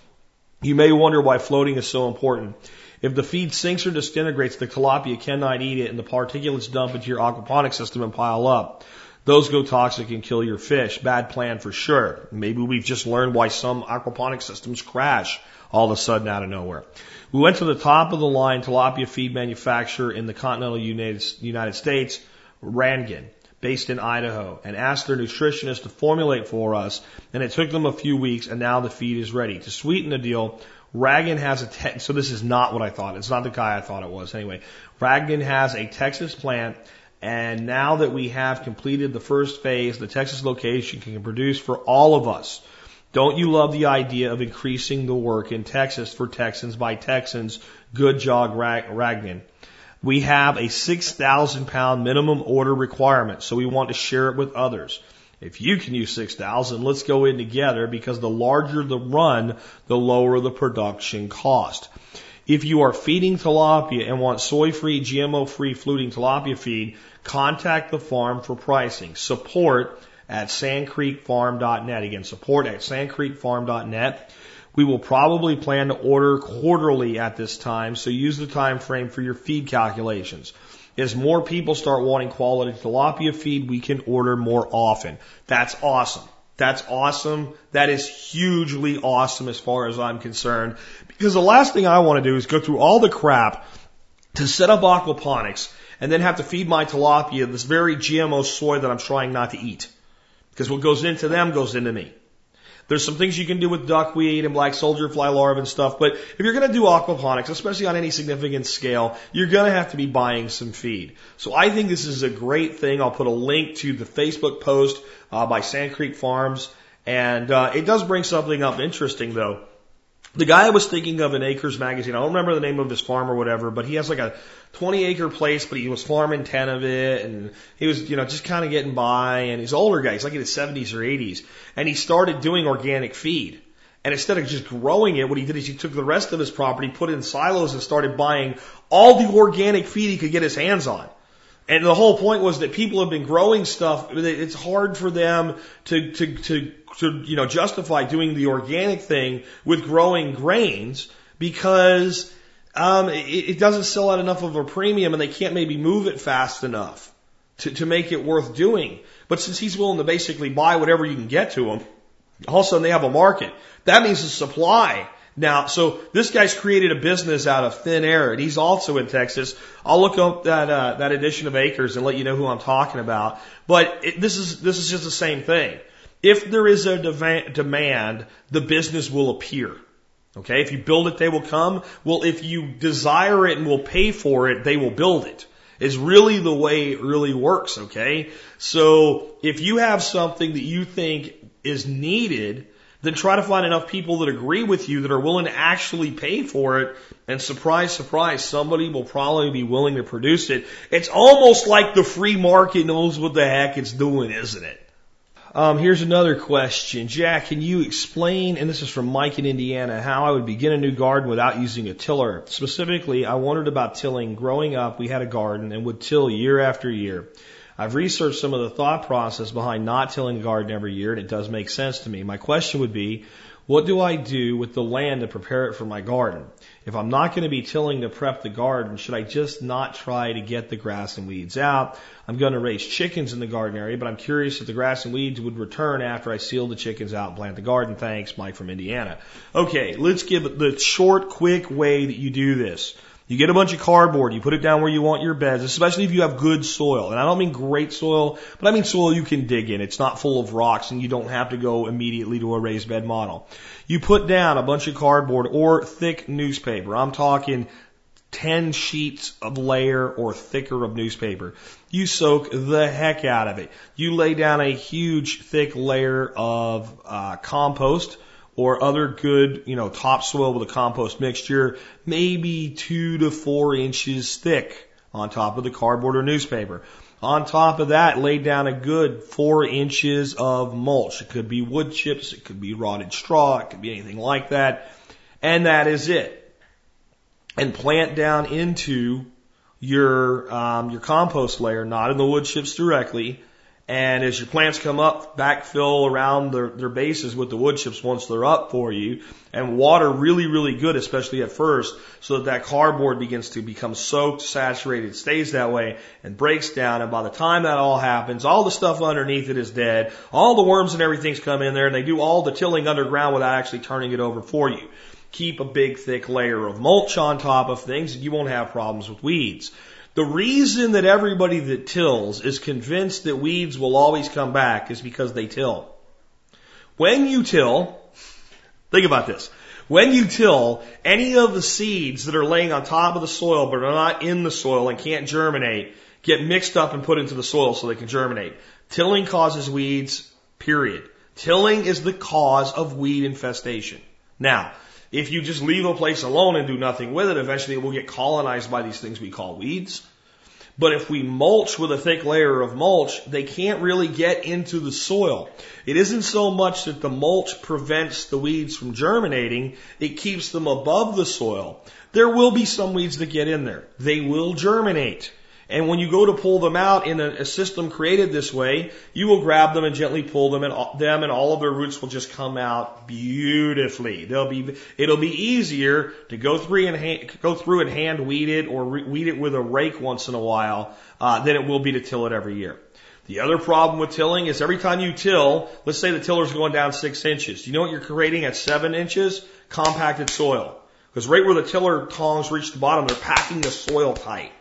You may wonder why floating is so important. If the feed sinks or disintegrates, the tilapia cannot eat it, and the particulates dump into your aquaponic system and pile up. Those go toxic and kill your fish. Bad plan for sure. Maybe we've just learned why some aquaponic systems crash all of a sudden out of nowhere. We went to the top of the line tilapia feed manufacturer in the continental United States, Rangan, based in Idaho, and asked their nutritionist to formulate for us, and it took them a few weeks, and now the feed is ready. To sweeten the deal, Rangan has a, te- so this is not what I thought. It's not the guy I thought it was. Anyway, Rangan has a Texas plant. And now that we have completed the first phase, the Texas location can produce for all of us. Don't you love the idea of increasing the work in Texas for Texans by Texans? Good job, Ragnan. We have a six thousand pound minimum order requirement, so we want to share it with others. If you can use six thousand, let's go in together because the larger the run, the lower the production cost. If you are feeding tilapia and want soy-free, G M O-free floating tilapia feed, contact the farm for pricing. Support at sand creek farm dot net. Again, support at sand creek farm dot net. We will probably plan to order quarterly at this time, so use the time frame for your feed calculations. As more people start wanting quality tilapia feed, we can order more often. That's awesome. That's awesome. That is hugely awesome as far as I'm concerned. Because the last thing I want to do is go through all the crap to set up aquaponics and then have to feed my tilapia this very G M O soy that I'm trying not to eat. Because what goes into them goes into me. There's some things you can do with duckweed and black soldier fly larvae and stuff, but if you're going to do aquaponics, especially on any significant scale, you're going to have to be buying some feed. So I think this is a great thing. I'll put a link to the Facebook post uh, by Sand Creek Farms, and uh, it does bring something up interesting, though. The guy I was thinking of in Acres Magazine, I don't remember the name of his farm or whatever, but he has like a twenty acre place, but he was farming ten of it, and he was, you know, just kind of getting by, and he's an older guy, he's like in his seventies or eighties, and he started doing organic feed. And instead of just growing it, what he did is he took the rest of his property, put it in silos, and started buying all the organic feed he could get his hands on. And the whole point was that people have been growing stuff. It's hard for them to, to, to, to, you know, justify doing the organic thing with growing grains because Um, it, it doesn't sell at enough of a premium, and they can't maybe move it fast enough to, to make it worth doing. But since he's willing to basically buy whatever you can get to him, all of a sudden they have a market. That means the supply. Now, so this guy's created a business out of thin air, and he's also in Texas. I'll look up that uh, that edition of Acres and let you know who I'm talking about. But it, this is this is just the same thing. If there is a dev- demand, the business will appear. Okay, if you build it, they will come. Well, if you desire it and will pay for it, they will build it. It's really the way it really works. Okay, so if you have something that you think is needed, then try to find enough people that agree with you that are willing to actually pay for it. And surprise, surprise, somebody will probably be willing to produce it. It's almost like the free market knows what the heck it's doing, isn't it? Um, here's another question. Jack, can you explain, and this is from Mike in Indiana, how I would begin a new garden without using a tiller? Specifically, I wondered about tilling. Growing up, we had a garden and would till year after year. I've researched some of the thought process behind not tilling a garden every year, and it does make sense to me. My question would be, what do I do with the land to prepare it for my garden? If I'm not going to be tilling to prep the garden, should I just not try to get the grass and weeds out? I'm going to raise chickens in the garden area, but I'm curious if the grass and weeds would return after I seal the chickens out and plant the garden. Thanks, Mike from Indiana. Okay, let's give the short, quick way that you do this. You get a bunch of cardboard, you put it down where you want your beds, especially if you have good soil. And I don't mean great soil, but I mean soil you can dig in. It's not full of rocks, and you don't have to go immediately to a raised bed model. You put down a bunch of cardboard or thick newspaper. I'm talking ten sheets of layer or thicker of newspaper. You soak the heck out of it. You lay down a huge thick layer of uh, compost or other good, you know, topsoil with a compost mixture, maybe two to four inches thick on top of the cardboard or newspaper. On top of that, lay down a good four inches of mulch. It could be wood chips, it could be rotted straw, it could be anything like that. And that is it. And plant down into your, um, your compost layer, not in the wood chips directly. And as your plants come up, backfill around their, their bases with the wood chips once they're up for you. And water really, really good, especially at first, so that that cardboard begins to become soaked, saturated, stays that way, and breaks down. And by the time that all happens, all the stuff underneath it is dead. All the worms and everything's come in there, and they do all the tilling underground without actually turning it over for you. Keep a big, thick layer of mulch on top of things, and you won't have problems with weeds. The reason that everybody that tills is convinced that weeds will always come back is because they till. When you till, think about this. When you till, any of the seeds that are laying on top of the soil but are not in the soil and can't germinate get mixed up and put into the soil so they can germinate. Tilling causes weeds, period. Tilling is the cause of weed infestation. Now, if you just leave a place alone and do nothing with it, eventually it will get colonized by these things we call weeds. But if we mulch with a thick layer of mulch, they can't really get into the soil. It isn't so much that the mulch prevents the weeds from germinating, it keeps them above the soil. There will be some weeds that get in there. They will germinate. And when you go to pull them out in a system created this way, you will grab them and gently pull them, and them and all of their roots will just come out beautifully. They'll be it'll be easier to go through and hand, go through and hand weed it or re- weed it with a rake once in a while uh, than it will be to till it every year. The other problem with tilling is every time you till, let's say the tiller's going down six inches. You know what you're creating at seven inches? Compacted soil, because right where the tiller tongs reach the bottom, they're packing the soil tight.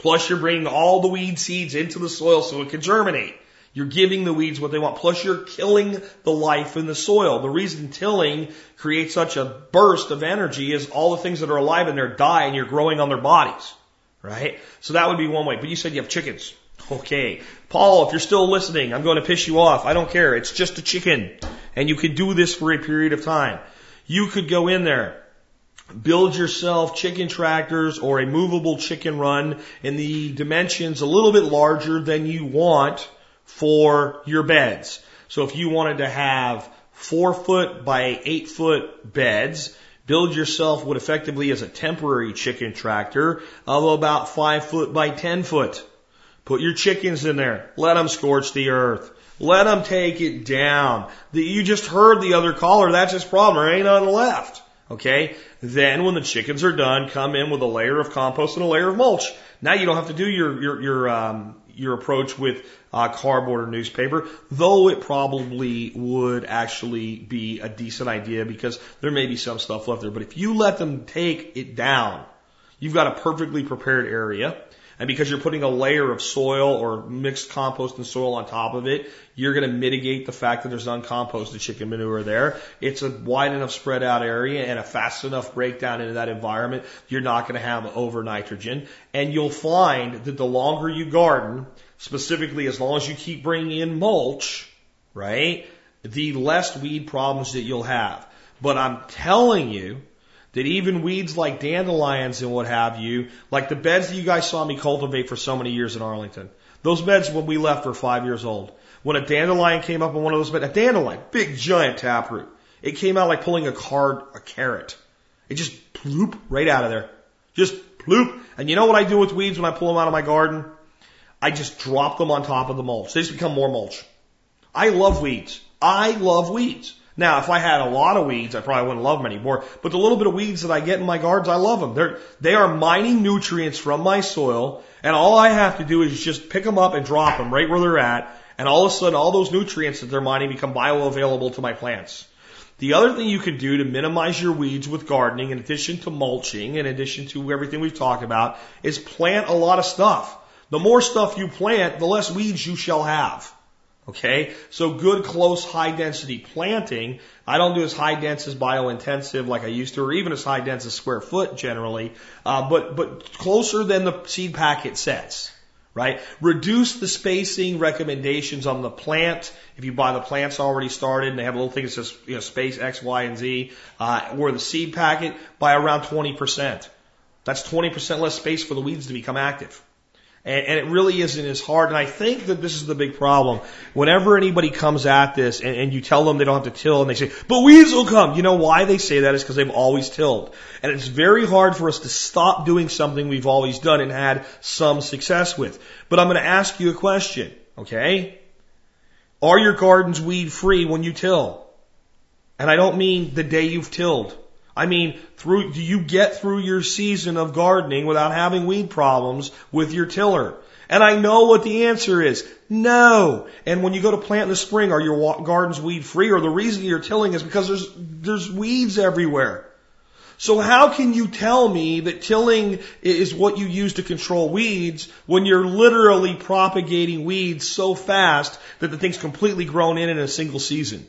Plus, you're bringing all the weed seeds into the soil so it can germinate. You're giving the weeds what they want. Plus, you're killing the life in the soil. The reason tilling creates such a burst of energy is all the things that are alive in there die and you're growing on their bodies, right? So that would be one way. But you said you have chickens. Okay. Paul, if you're still listening, I'm going to piss you off. I don't care. It's just a chicken. And you can do this for a period of time. You could go in there. Build yourself chicken tractors or a movable chicken run in the dimensions a little bit larger than you want for your beds. So if you wanted to have four foot by eight foot beds, build yourself what effectively is a temporary chicken tractor of about five foot by ten foot. Put your chickens in there. Let them scorch the earth. Let them take it down. You just heard the other caller. That's his problem. There ain't none left. Okay? Then when the chickens are done, come in with a layer of compost and a layer of mulch. Now you don't have to do your, your, your, um, your approach with uh, cardboard or newspaper, though it probably would actually be a decent idea because there may be some stuff left there. But if you let them take it down, you've got a perfectly prepared area. And because you're putting a layer of soil or mixed compost and soil on top of it, you're going to mitigate the fact that there's uncomposted chicken manure there. It's a wide enough spread out area and a fast enough breakdown into that environment. You're not going to have over nitrogen. And you'll find that the longer you garden, specifically as long as you keep bringing in mulch, right, the less weed problems that you'll have. But I'm telling you, that even weeds like dandelions and what have you, like the beds that you guys saw me cultivate for so many years in Arlington, those beds when we left were five years old. When a dandelion came up on one of those beds, a dandelion, big giant taproot, it came out like pulling a card, a carrot. It just ploop right out of there. Just ploop. And you know what I do with weeds when I pull them out of my garden? I just drop them on top of the mulch. They just become more mulch. I love weeds. I love weeds. Now, if I had a lot of weeds, I probably wouldn't love them anymore. But the little bit of weeds that I get in my gardens, I love them. They're, they are mining nutrients from my soil, and all I have to do is just pick them up and drop them right where they're at, and all of a sudden, all those nutrients that they're mining become bioavailable to my plants. The other thing you can do to minimize your weeds with gardening, in addition to mulching, in addition to everything we've talked about, is plant a lot of stuff. The more stuff you plant, the less weeds you shall have. Okay, so good, close, high-density planting. I don't do as high-dense as bio-intensive like I used to, or even as high-dense as square foot generally, uh, but but closer than the seed packet sets, right? Reduce the spacing recommendations on the plant. If you buy the plants already started and they have a little thing that says, you know, space X, Y, and Z, uh, or the seed packet, by around twenty percent. That's twenty percent less space for the weeds to become active. And it really isn't as hard. And I think that this is the big problem. Whenever anybody comes at this and, and you tell them they don't have to till and they say, but weeds will come. You know why they say that is because they've always tilled. And it's very hard for us to stop doing something we've always done and had some success with. But I'm going to ask you a question, okay? Are your gardens weed-free when you till? And I don't mean the day you've tilled. I mean, through, do you get through your season of gardening without having weed problems with your tiller? And I know what the answer is. No. And when you go to plant in the spring, are your gardens weed free? Or the reason you're tilling is because there's, there's weeds everywhere. So how can you tell me that tilling is what you use to control weeds when you're literally propagating weeds so fast that the thing's completely grown in in a single season?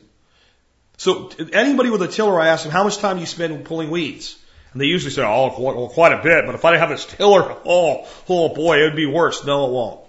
So anybody with a tiller, I ask them, how much time do you spend pulling weeds? And they usually say, oh, well, quite a bit. But if I didn't have this tiller, oh, oh boy, it would be worse. No, it won't.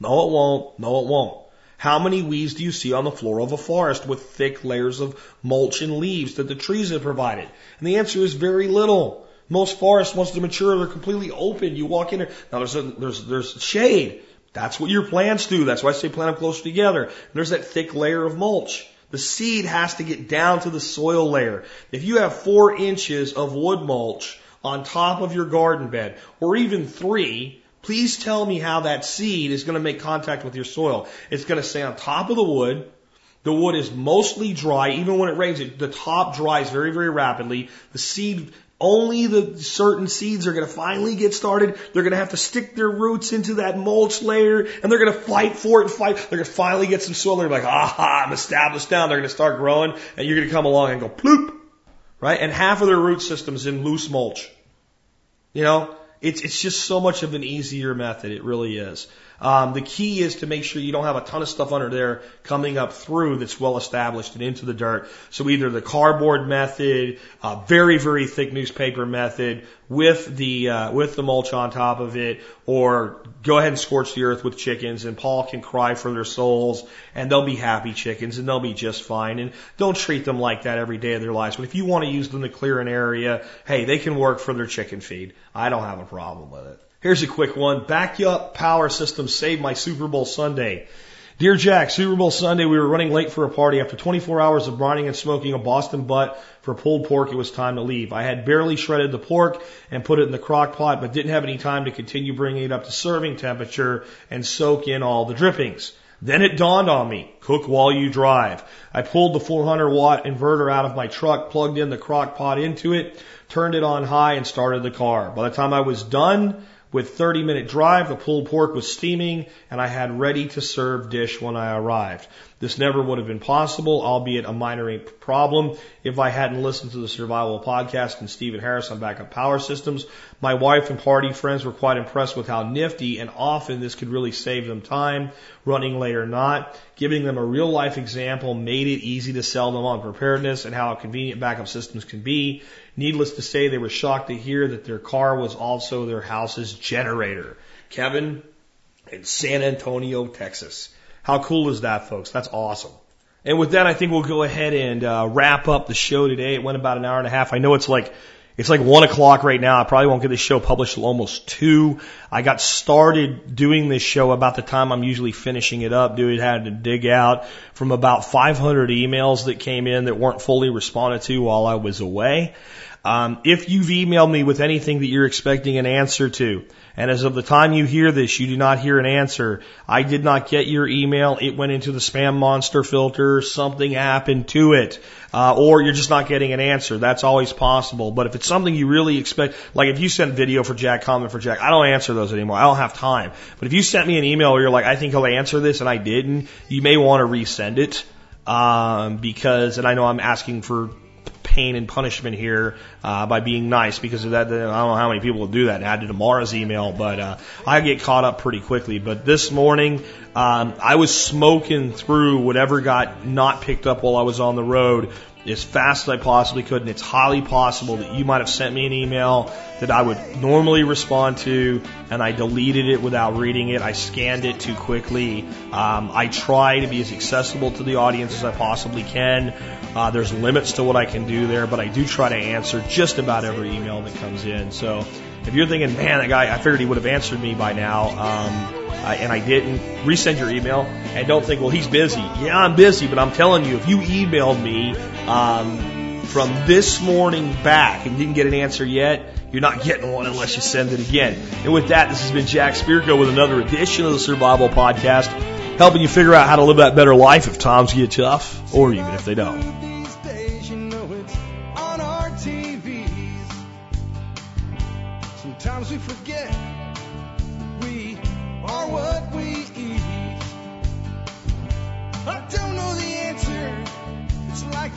No, it won't. No, it won't. How many weeds do you see on the floor of a forest with thick layers of mulch and leaves that the trees have provided? And the answer is very little. Most forests, once they're mature, they're completely open. You walk in there. Now, there's a, there's there's shade. That's what your plants do. That's why I say plant them closer together. And there's that thick layer of mulch. The seed has to get down to the soil layer. If you have four inches of wood mulch on top of your garden bed, or even three, please tell me how that seed is going to make contact with your soil. It's going to stay on top of the wood. The wood is mostly dry. Even when it rains, the top dries very, very rapidly. The seed, only the certain seeds are going to finally get started. They're going to have to stick their roots into that mulch layer, and they're going to fight for it and fight. They're going to finally get some soil. They're going to be like, aha, I'm established now. They're going to start growing, and you're going to come along and go ploop, right? And half of their root system's in loose mulch. You know, it's it's just so much of an easier method. It really is. Um, the key is to make sure you don't have a ton of stuff under there coming up through that's well established and into the dirt. So either the cardboard method, uh, very, very thick newspaper method with the, uh, with the mulch on top of it, or go ahead and scorch the earth with chickens, and Paul can cry for their souls and they'll be happy chickens and they'll be just fine. And don't treat them like that every day of their lives. But if you want to use them to clear an area, hey, they can work for their chicken feed. I don't have a problem with it. Here's a quick one. Back up power system saved my Super Bowl Sunday. Dear Jack, Super Bowl Sunday, we were running late for a party. After twenty-four hours of brining and smoking a Boston butt for pulled pork, it was time to leave. I had barely shredded the pork and put it in the crock pot, but didn't have any time to continue bringing it up to serving temperature and soak in all the drippings. Then it dawned on me, cook while you drive. I pulled the four hundred watt inverter out of my truck, plugged in the crock pot into it, turned it on high, and started the car. By the time I was done with thirty minute drive, the pulled pork was steaming, and I had ready to serve dish when I arrived. This never would have been possible, albeit a minor problem, if I hadn't listened to the Survival Podcast and Stephen Harris on Backup Power Systems. My wife and party friends were quite impressed with how nifty and often this could really save them time, running late or not. Giving them a real life example made it easy to sell them on preparedness and how convenient backup systems can be. Needless to say, they were shocked to hear that their car was also their house's generator. Kevin in San Antonio, Texas. How cool is that, folks? That's awesome. And with that, I think we'll go ahead and uh, wrap up the show today. It went about an hour and a half. I know it's like it's like one o'clock right now. I probably won't get this show published till almost two. I got started doing this show about the time I'm usually finishing it up. Dude had to dig out from about five hundred emails that came in that weren't fully responded to while I was away. Um, if you've emailed me with anything that you're expecting an answer to, and as of the time you hear this, you do not hear an answer, I did not get your email. It went into the spam monster filter. Something happened to it. Uh, or you're just not getting an answer. That's always possible. But if it's something you really expect, like if you sent video for Jack, comment for Jack, I don't answer those anymore. I don't have time. But if you sent me an email where you're like, I think he'll answer this, and I didn't, you may want to resend it. Um, because, and I know I'm asking for pain and punishment here uh, by being nice, because of that. I don't know how many people will do that. I did tomorrow's email, but uh, I get caught up pretty quickly. But this morning, um, I was smoking through whatever got not picked up while I was on the road as fast as I possibly could, and it's highly possible that you might have sent me an email that I would normally respond to, and I deleted it without reading it. I scanned it too quickly. Um, I try to be as accessible to the audience as I possibly can. Uh, there's limits to what I can do there, but I do try to answer just about every email that comes in. So if you're thinking, man, that guy, I figured he would have answered me by now, um, I, and I didn't, resend your email, and don't think, well, he's busy. Yeah, I'm busy, but I'm telling you, if you emailed me um, from this morning back and didn't get an answer yet, you're not getting one unless you send it again. And with that, this has been Jack Spirko with another edition of the Survival Podcast, helping you figure out how to live that better life if times get tough, or even if they don't. Sometimes we forget we are what we eat. I don't know the answer. It's like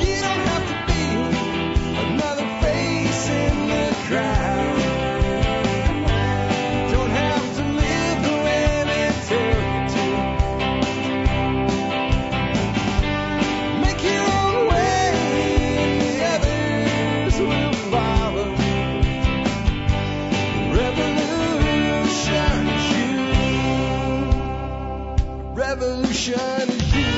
You don't have to be another face in the crowd. You don't have to live the way they tell you to. Make your own way, the others will follow. Revolution. Revolution is you.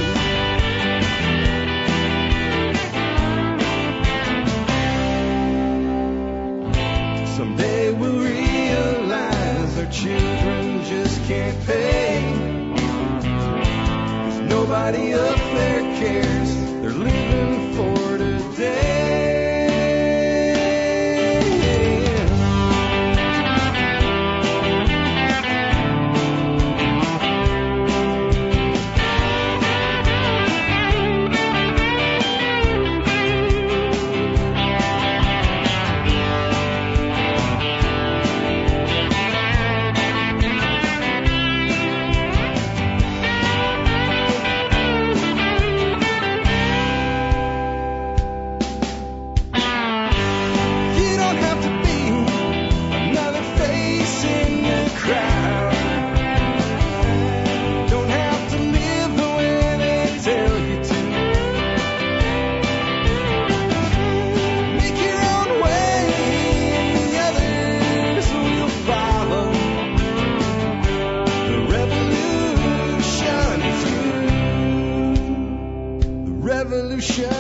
Someday we'll realize our children just can't pay. 'Cause nobody up there cares. They're living for today. Revolution.